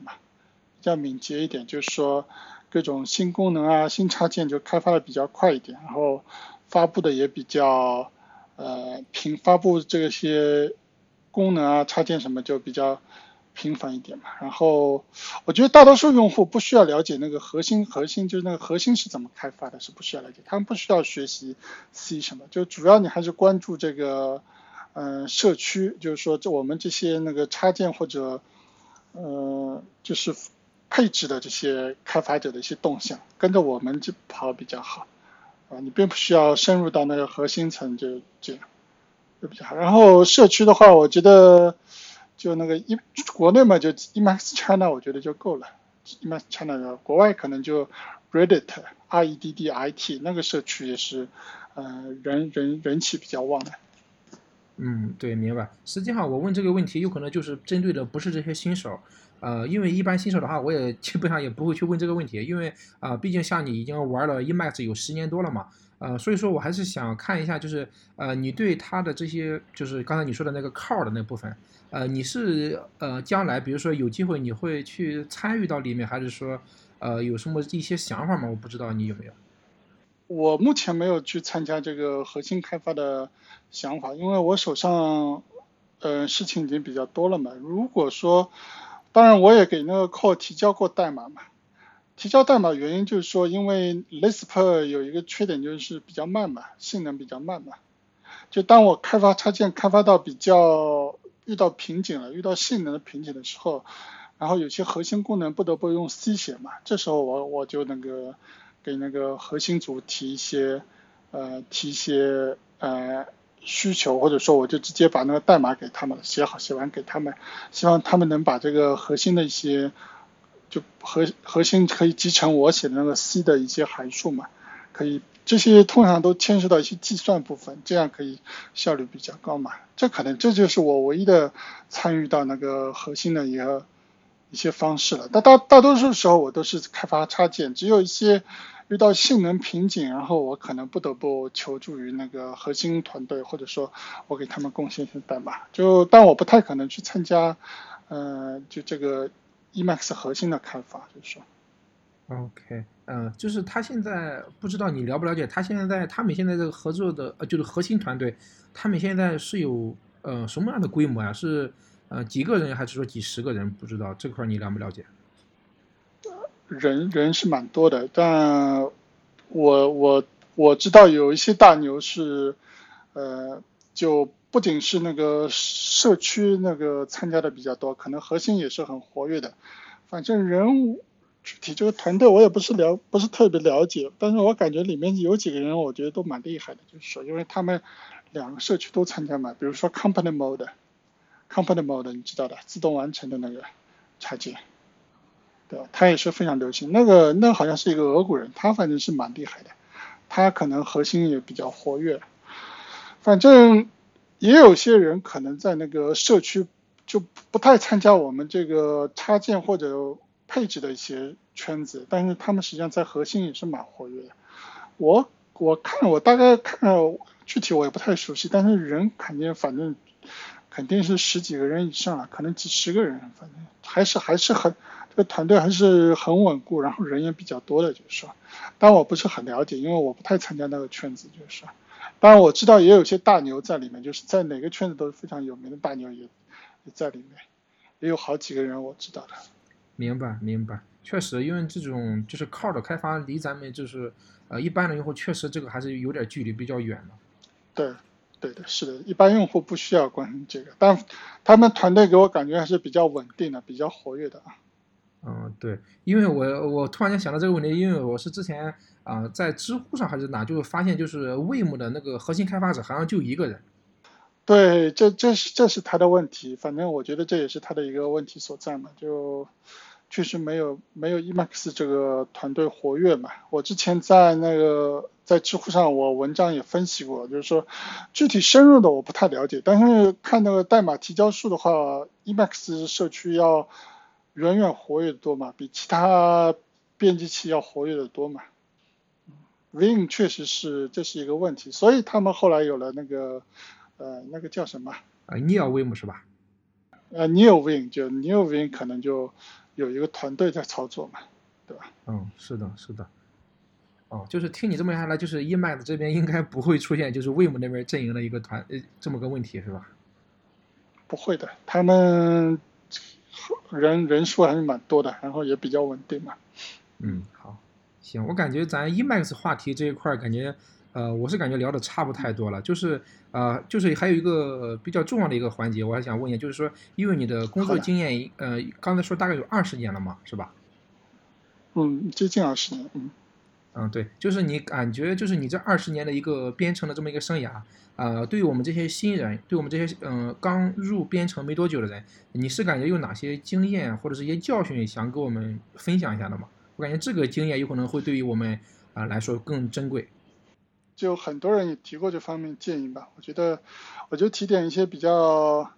就是说各种新功能啊、新插件就开发的比较快一点，然后发布的也比较发布这些功能啊、插件什么就比较频繁一点嘛。然后我觉得大多数用户不需要了解那个核心就是那个核心是怎么开发的，是不需要了解，他们不需要学习 C 什么，就主要你还是关注这个社区，就是说我们这些那个插件或者就是配置的这些开发者的一些动向，跟着我们就跑比较好啊，你并不需要深入到那个核心层，就这样就比较好。然后社区的话，我觉得就那个国内嘛，就 Emacs China 我觉得就够了。Emacs China 的国外可能就 Reddit 那个社区也是，人气比较旺的。嗯，对，明白。实际上我问这个问题，有可能就是针对的不是这些新手，因为一般新手的话，我也基本上也不会去问这个问题，因为毕竟像你已经玩了 Emacs 有10年多了嘛。所以说我还是想看一下，就是你对它的这些，就是刚才你说的那个 core 的那部分，你是将来比如说有机会你会去参与到里面，还是说有什么一些想法吗？我不知道你有没有。我目前没有去参加这个核心开发的想法，因为我手上事情已经比较多了嘛。如果说，当然我也给那个 core 提交过代码嘛。提交代码原因就是说，因为 Lisp 有一个缺点就是比较慢嘛，性能比较慢嘛。就当我开发插件开发到比较遇到瓶颈了，遇到性能的瓶颈的时候，然后有些核心功能不得不用 C 写嘛，这时候我就那个给那个核心组提一些需求，或者说我就直接把那个代码给他们写好，写完给他们，希望他们能把这个核心的一些就核心可以集成我写的那个 C 的一些函数嘛，可以这些通常都牵涉到一些计算部分，这样可以效率比较高嘛。这就是我唯一的参与到那个核心的一些方式了。但大多数时候我都是开发插件，只有一些遇到性能瓶颈，然后我可能不得不求助于那个核心团队，或者说我给他们贡献一些代码。但我不太可能去参加就这个Emacs 核心的开发，就是说 OK， 就是他现在不知道你了不了解，他们现在这个合作的就是核心团队，他们现在是有什么样的规模啊？是几个人还是说几十个人？不知道这块你了不了解？人是蛮多的，但我知道有一些大牛是就不仅是那个社区那个参加的比较多，可能核心也是很活跃的。反正人具体这个团队我也不是特别了解，但是我感觉里面有几个人我觉得都蛮厉害的，就是说因为他们两个社区都参加嘛，比如说 Company Mode 你知道的，自动完成的那个插件，对吧？它也是非常流行，那好像是一个俄国人，他反正是蛮厉害的，他可能核心也比较活跃。反正也有些人可能在那个社区就不太参加我们这个插件或者配置的一些圈子，但是他们实际上在核心也是蛮活跃的。我大概看了，具体我也不太熟悉，但是人肯定是十几个人以上了，可能几十个人，反正还是很这个团队还是很稳固，然后人也比较多的，就是说。但我不是很了解，因为我不太参加那个圈子，就是说。当然我知道也有些大牛在里面，就是在哪个圈子都是非常有名的大牛也在里面，也有好几个人我知道的。明白，确实，因为这种就是 Core 的开发离咱们就是一般的用户确实这个还是有点距离，比较远的。对的，是的，一般用户不需要关心这个，但他们团队给我感觉还是比较稳定的，比较活跃的啊。对，因为我突然间想到这个问题，因为我是之前在知乎上还是哪，就发现就是 Vim 的那个核心开发者好像就一个人。对，这是他的问题，反正我觉得这也是他的一个问题所在嘛，就确实没有 Emacs 这个团队活跃嘛。我之前在知乎上我文章也分析过，就是说具体深入的我不太了解，但是看那个代码提交数的话 ，Emacs 社区要远活跃的多嘛，比其他编辑器要活跃的多嘛。Vim 确实是，这是一个问题，所以他们后来有了那个那个叫什么Neo Vim 是吧？Neo Vim 可能就有一个团队在操作嘛，对吧？是的。就是听你这么下来，就是 Emacs 这边应该不会出现就是 Vim 那边阵营的一个这么个问题是吧？不会的，他们人数还是蛮多的，然后也比较稳定嘛。好，行，我感觉咱 Emacs 话题这一块感觉我是感觉聊的差不太多了，就是还有一个比较重要的一个环节我还想问一下，就是说因为你的工作经验刚才说大概有20年了嘛是吧？接近20年。对，就是你感觉就是你这20年的一个编程的这么一个生涯对于我们这些新人，对我们这些刚入编程没多久的人，你是感觉有哪些经验或者是一些教训想给我们分享一下的吗？我感觉这个经验有可能会对于我们来说更珍贵。就很多人也提过这方面建议吧，我觉得提点一些比较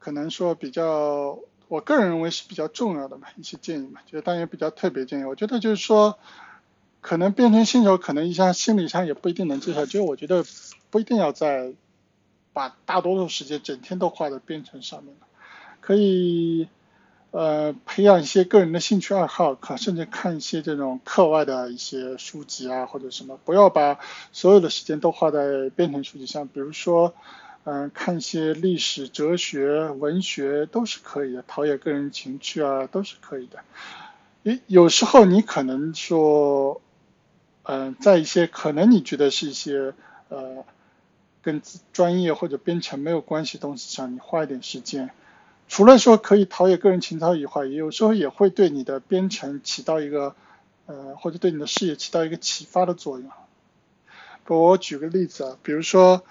可能说比较我个人认为是比较重要的嘛一些建议嘛，觉得当然也比较特别建议，我觉得就是说可能变成新手可能一下心理上也不一定能接受，就我觉得不一定要再把大多数时间整天都花在编程上面了，可以培养一些个人的兴趣爱好，甚至看一些这种课外的一些书籍啊或者什么，不要把所有的时间都花在编程书籍上，比如说看一些历史、哲学、文学都是可以的，陶冶个人情趣啊都是可以的。有时候你可能说在一些可能你觉得是一些跟专业或者编程没有关系的东西上，你花一点时间，除了说可以陶冶个人情操以外，也有时候也会对你的编程起到一个或者对你的视野起到一个启发的作用。我举个例子啊，比如说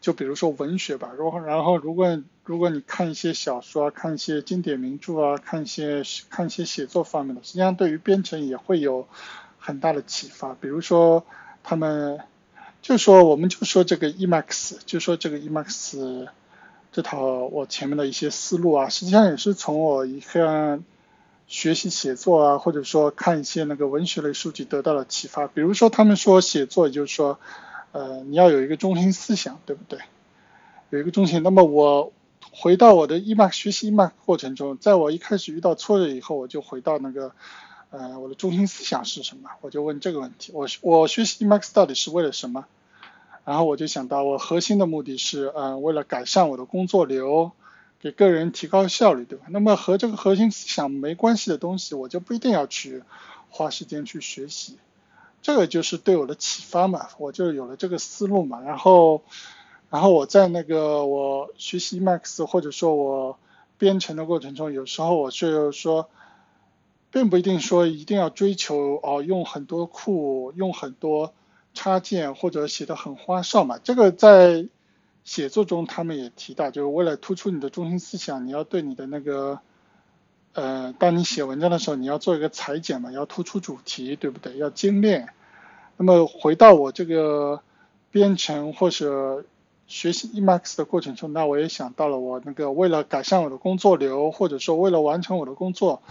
就比如说文学吧，然后如果你看一些小说啊，看一些经典名著啊，看一些写作方面的，实际上对于编程也会有很大的启发。比如说他们就说，我们就说这个 Emacs， 就说这个 Emacs 这套我前面的一些思路啊，实际上也是从我一个学习写作啊，或者说看一些那个文学类书籍得到了启发。比如说他们说写作，也就是说你要有一个中心思想，对不对？有一个中心。那么我回到我的 Emacs 学习 Emacs 过程中，在我一开始遇到挫折以后，我就回到那个我的中心思想是什么，我就问这个问题，我学习 Emacs 到底是为了什么？然后我就想到我核心的目的是为了改善我的工作流，给个人提高效率，对吧？那么和这个核心思想没关系的东西，我就不一定要去花时间去学习。这个就是对我的启发嘛，我就有了这个思路嘛。然后我在那个我学习 Emacs 或者说我编程的过程中，有时候我就说，并不一定说一定要追求用很多库、用很多插件或者写得很花哨嘛。这个在写作中他们也提到，就是为了突出你的中心思想，你要对你的那个当你写文章的时候，你要做一个裁剪嘛，要突出主题，对不对？要精炼。那么回到我这个编程或者学习 Emacs 的过程中，那我也想到了，我那个为了改善我的工作流，或者说为了完成我的工作，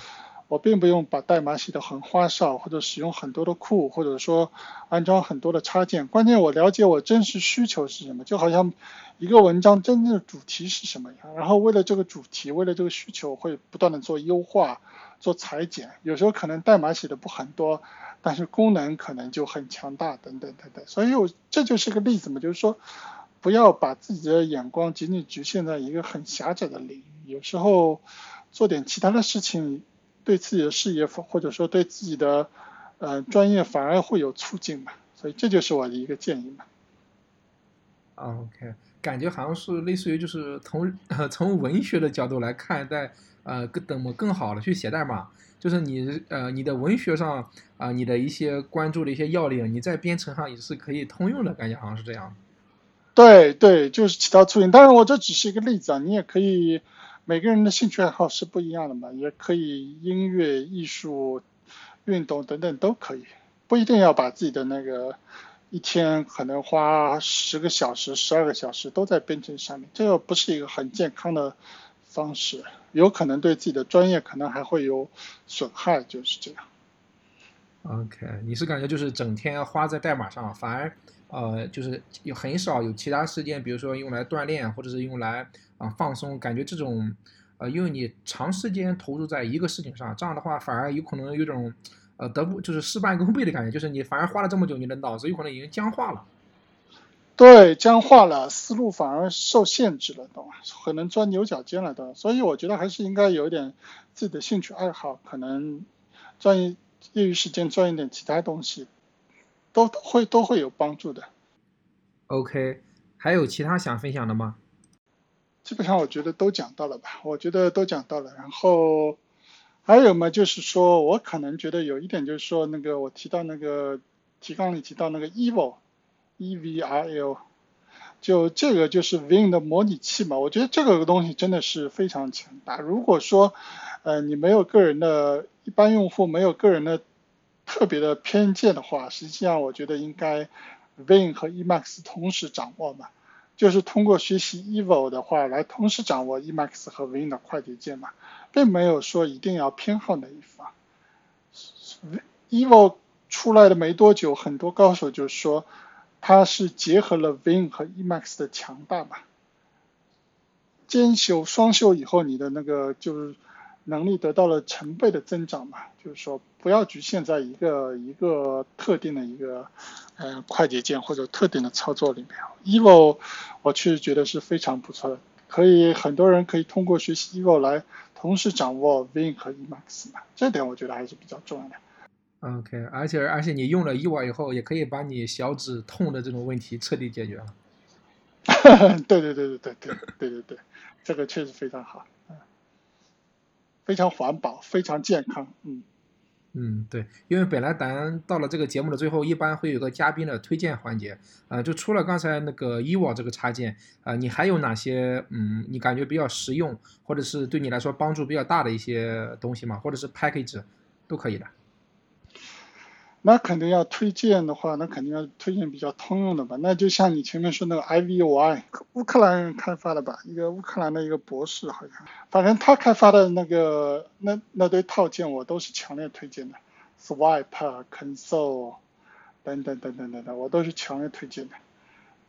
我并不用把代码写得很花哨，或者使用很多的库，或者说安装很多的插件。关键我了解我真实需求是什么，就好像一个文章真正的主题是什么一样。然后为了这个主题，为了这个需求，我会不断的做优化、做裁剪。有时候可能代码写的不很多，但是功能可能就很强大，等等等等。所以这就是个例子嘛，就是说不要把自己的眼光仅仅局限在一个很狭窄的领域，有时候做点其他的事情，对自己的事业或者说对自己的专业反而会有促进嘛，所以这就是我的一个建议嘛。OK， 感觉好像是类似于就是从文学的角度来看待怎么更好的去写代码，就是你的文学上你的一些关注的一些要领，你在编程上也是可以通用的，感觉好像是这样。对对，就是起到促进。当然我这只是一个例子啊，你也可以。每个人的兴趣爱好是不一样的嘛，也可以音乐、艺术、运动等等都可以，不一定要把自己的那个一天可能花10个小时、12个小时都在编程上面，这个不是一个很健康的方式，有可能对自己的专业可能还会有损害，就是这样。OK， 你是感觉就是整天花在代码上，反而就是有很少有其他事件，比如说用来锻炼或者是用来放松，感觉这种因为你长时间投入在一个事情上，这样的话反而有可能有种就是事半功倍的感觉，就是你反而花了这么久，你的脑子有可能已经僵化了。对，僵化了，思路反而受限制了，懂吗？可能钻牛角尖了，懂吗？所以我觉得还是应该有点自己的兴趣爱好，可能业余时间钻一点其他东西，都会有帮助的。 OK， 还有其他想分享的吗？基本上我觉得都讲到了吧，我觉得都讲到了。然后还有嘛，就是说我可能觉得有一点，就是说那个我提到那个提纲里提到那个 Evil EVRL， 就这个就是 Vim 的模拟器嘛，我觉得这个东西真的是非常强大。如果说你没有个人的一般用户没有个人的特别的偏见的话，实际上我觉得应该 Vim 和 Emacs 同时掌握嘛，就是通过学习 Evil 的话来同时掌握 Emacs 和 Vim 的快捷键嘛，并没有说一定要偏好哪一方。 Evil 出来的没多久，很多高手就说它是结合了 Vim 和 Emacs 的强大嘛，兼修双修以后，你的那个就是能力得到了成倍的增长嘛，就是说不要局限在一个特定的一个快捷键或者特定的操作里面。 Evil 我确实觉得是非常不错的，很多人可以通过学习 Evil 来同时掌握 Vim 和 Emacs 嘛，这点我觉得还是比较重要的。OK， 而且你用了一晚以后，也可以把你小指痛的这种问题彻底解决了。对，这个确实非常好，非常环保，非常健康。对，因为本来咱到了这个节目的最后，一般会有个嘉宾的推荐环节，就除了刚才那个 Evil 这个插件，你还有哪些你感觉比较实用，或者是对你来说帮助比较大的一些东西吗？或者是 package 都可以的。那肯定要推荐的话，那肯定要推荐比较通用的吧。那就像你前面说那个 Ivy， 乌克兰人开发的吧，一个乌克兰的一个博士好像，反正他开发的那个那堆套件我都是强烈推荐的 ，Swipe、Console 等等，我都是强烈推荐的。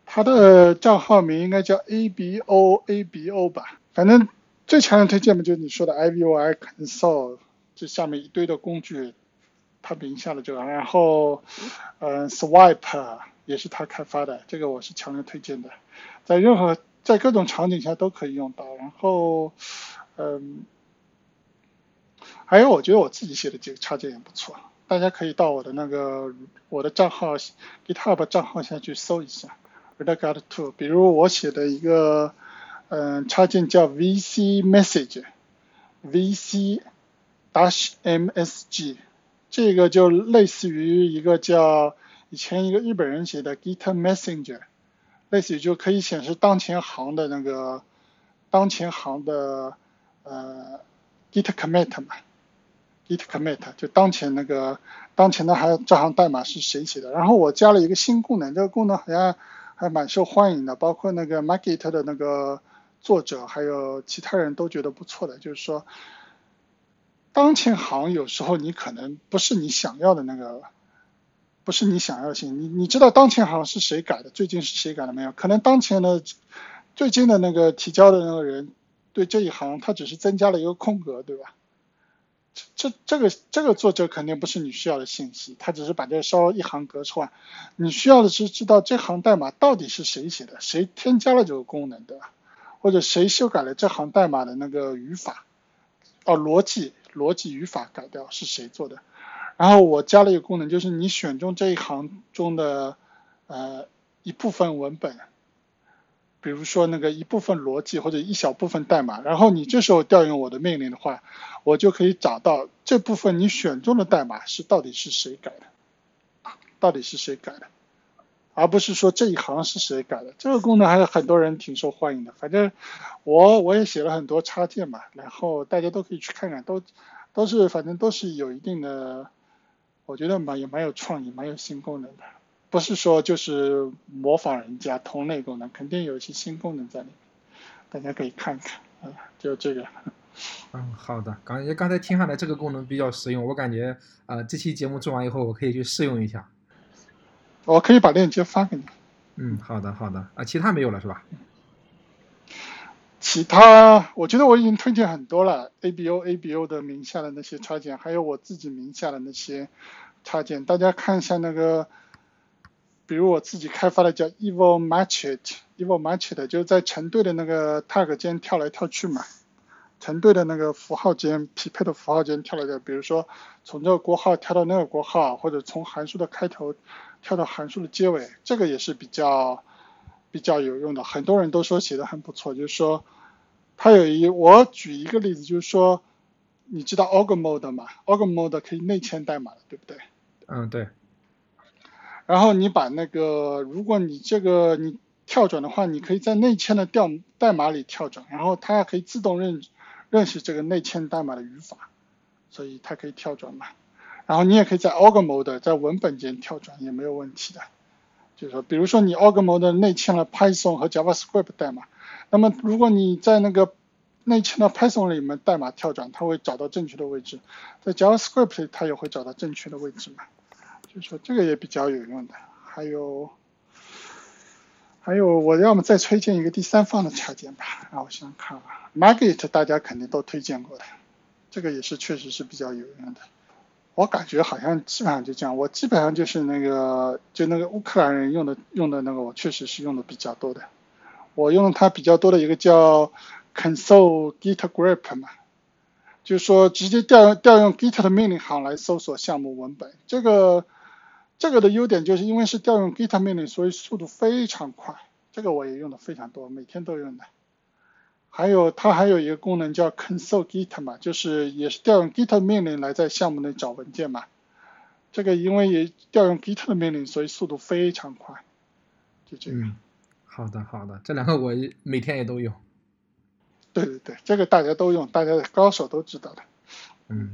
他的账号名应该叫 ABO 吧，反正最强烈推荐嘛，就是你说的 Ivy、Console， 这下面一堆的工具。他名下的这个，然后Swipe 也是他开发的，这个我是强烈推荐的，在各种场景下都可以用到。然后还有我觉得我自己写的几个插件也不错，大家可以到我的账号 GitHub 账号下去搜一下 redguardtoo， 比如我写的一个插件叫 VC Message VC-MSG，这个就类似于一个叫以前一个日本人写的 Git Messenger， 类似于就可以显示当前行的Git commit 嘛 ，Git commit 就当前的这行代码是谁写的。然后我加了一个新功能，这个功能好像还蛮受欢迎的，包括那个 Magit 的那个作者还有其他人都觉得不错的，就是说。当前行有时候你可能不是你想要的型，你知道当前行是谁改的，最近是谁改的没有？可能最近的那个提交的那个人对这一行他只是增加了一个空格，对吧？这个作者肯定不是你需要的信息，他只是把这稍微一行格出来。你需要的是知道这行代码到底是谁写的，谁添加了这个功能，对吧？或者谁修改了这行代码的那个语法，逻辑语法改掉是谁做的。然后我加了一个功能，就是你选中这一行中的一部分文本，比如说那个一部分逻辑或者一小部分代码，然后你这时候调用我的命令的话，我就可以找到这部分你选中的代码到底是谁改的，而不是说这一行是谁改的。这个功能还是很多人挺受欢迎的，反正我也写了很多插件嘛，然后大家都可以去看看，反正都是有一定的，我觉得蛮有创意，蛮有新功能的，不是说就是模仿人家同类功能，肯定有一些新功能在里面，大家可以看看就这个。好的，刚才听下来这个功能比较实用，我感觉这期节目做完以后我可以去试用一下。我可以把链接发给你。好的其他没有了是吧？其他我觉得我已经推荐很多了， ABO 的名下的那些插件，还有我自己名下的那些插件，大家看一下那个，比如我自己开发的叫 Evil Magit， 就在成对的那个 tag 间跳来跳去嘛，成对的那个匹配的符号间跳来跳，比如说从这个括号跳到那个括号，或者从函数的开头跳到函数的结尾，这个也是比较有用的，很多人都说写的很不错。就是说我举一个例子，就是说你知道 Org Mode 嘛， Org Mode 可以内嵌代码的，对不对？对。然后你把如果你你跳转的话，你可以在内嵌的代码里跳转，然后它可以自动认识这个内嵌代码的语法，所以它可以跳转嘛。然后你也可以在 Org Mode 在文本间跳转也没有问题的。就是说，比如说你 Org Mode 内嵌了 Python 和 JavaScript 代码，那么如果你在那个内嵌到 Python 里面代码跳转，它会找到正确的位置，在 JavaScript 里它也会找到正确的位置嘛。就是说这个也比较有用的。还有我要么再推荐一个第三方的插件吧，让我想看吧。Magit 大家肯定都推荐过的，这个也是确实是比较有用的。我感觉好像基本上就这样，我基本上就是那个乌克兰人用的那个，我确实是用的比较多的。我用它比较多的一个叫 Console Git Grep 嘛，就是说直接调用 Git 的命令行来搜索项目文本。这个的优点就是因为是调用 Git 命令，所以速度非常快。这个我也用的非常多，每天都用的。还有它还有一个功能叫 console git 嘛，就是也是调用 Git 命令来在项目内找文件嘛。这个因为也调用 Git 的命令，所以速度非常快。就这个。好的，好的，这两个我每天也都用。对对对，这个大家都用，大家高手都知道的。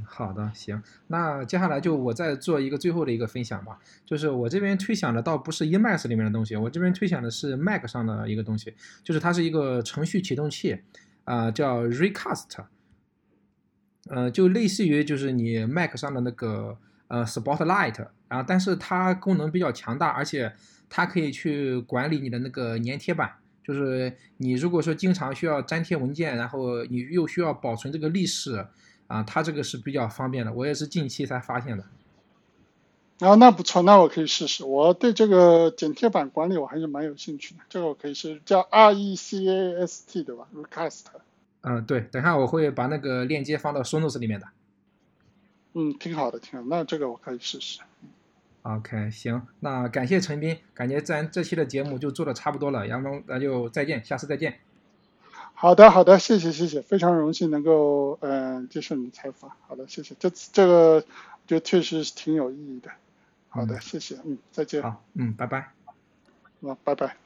好的，行，那接下来就我再做一个最后的一个分享吧，就是我这边推想的倒不是 Emacs 里面的东西，我这边推想的是 Mac 上的一个东西，就是它是一个程序启动器，叫 Recast，就类似于就是你 Mac 上的那个Spotlight，然后但是它功能比较强大，而且它可以去管理你的那个粘贴板。就是你如果说经常需要粘贴文件，然后你又需要保存这个历史啊，它这个是比较方便的，我也是近期才发现的。那不错，那我可以试试。我对这个剪贴板管理我还是蛮有兴趣的，这个我可以试，叫 RECAST 对吧 ？Recast。对，等一下我会把那个链接放到 show notes 里面的。挺好的，挺好的，那这个我可以试试。OK， 行，那感谢陈斌，感觉咱这期的节目就做的差不多了，然后那就再见，下次再见。好的，好的，谢谢，谢谢，非常荣幸能够接受你的采访。好的，谢谢，这个就确实挺有意义的。好的，谢谢，再见。好，拜拜。拜拜。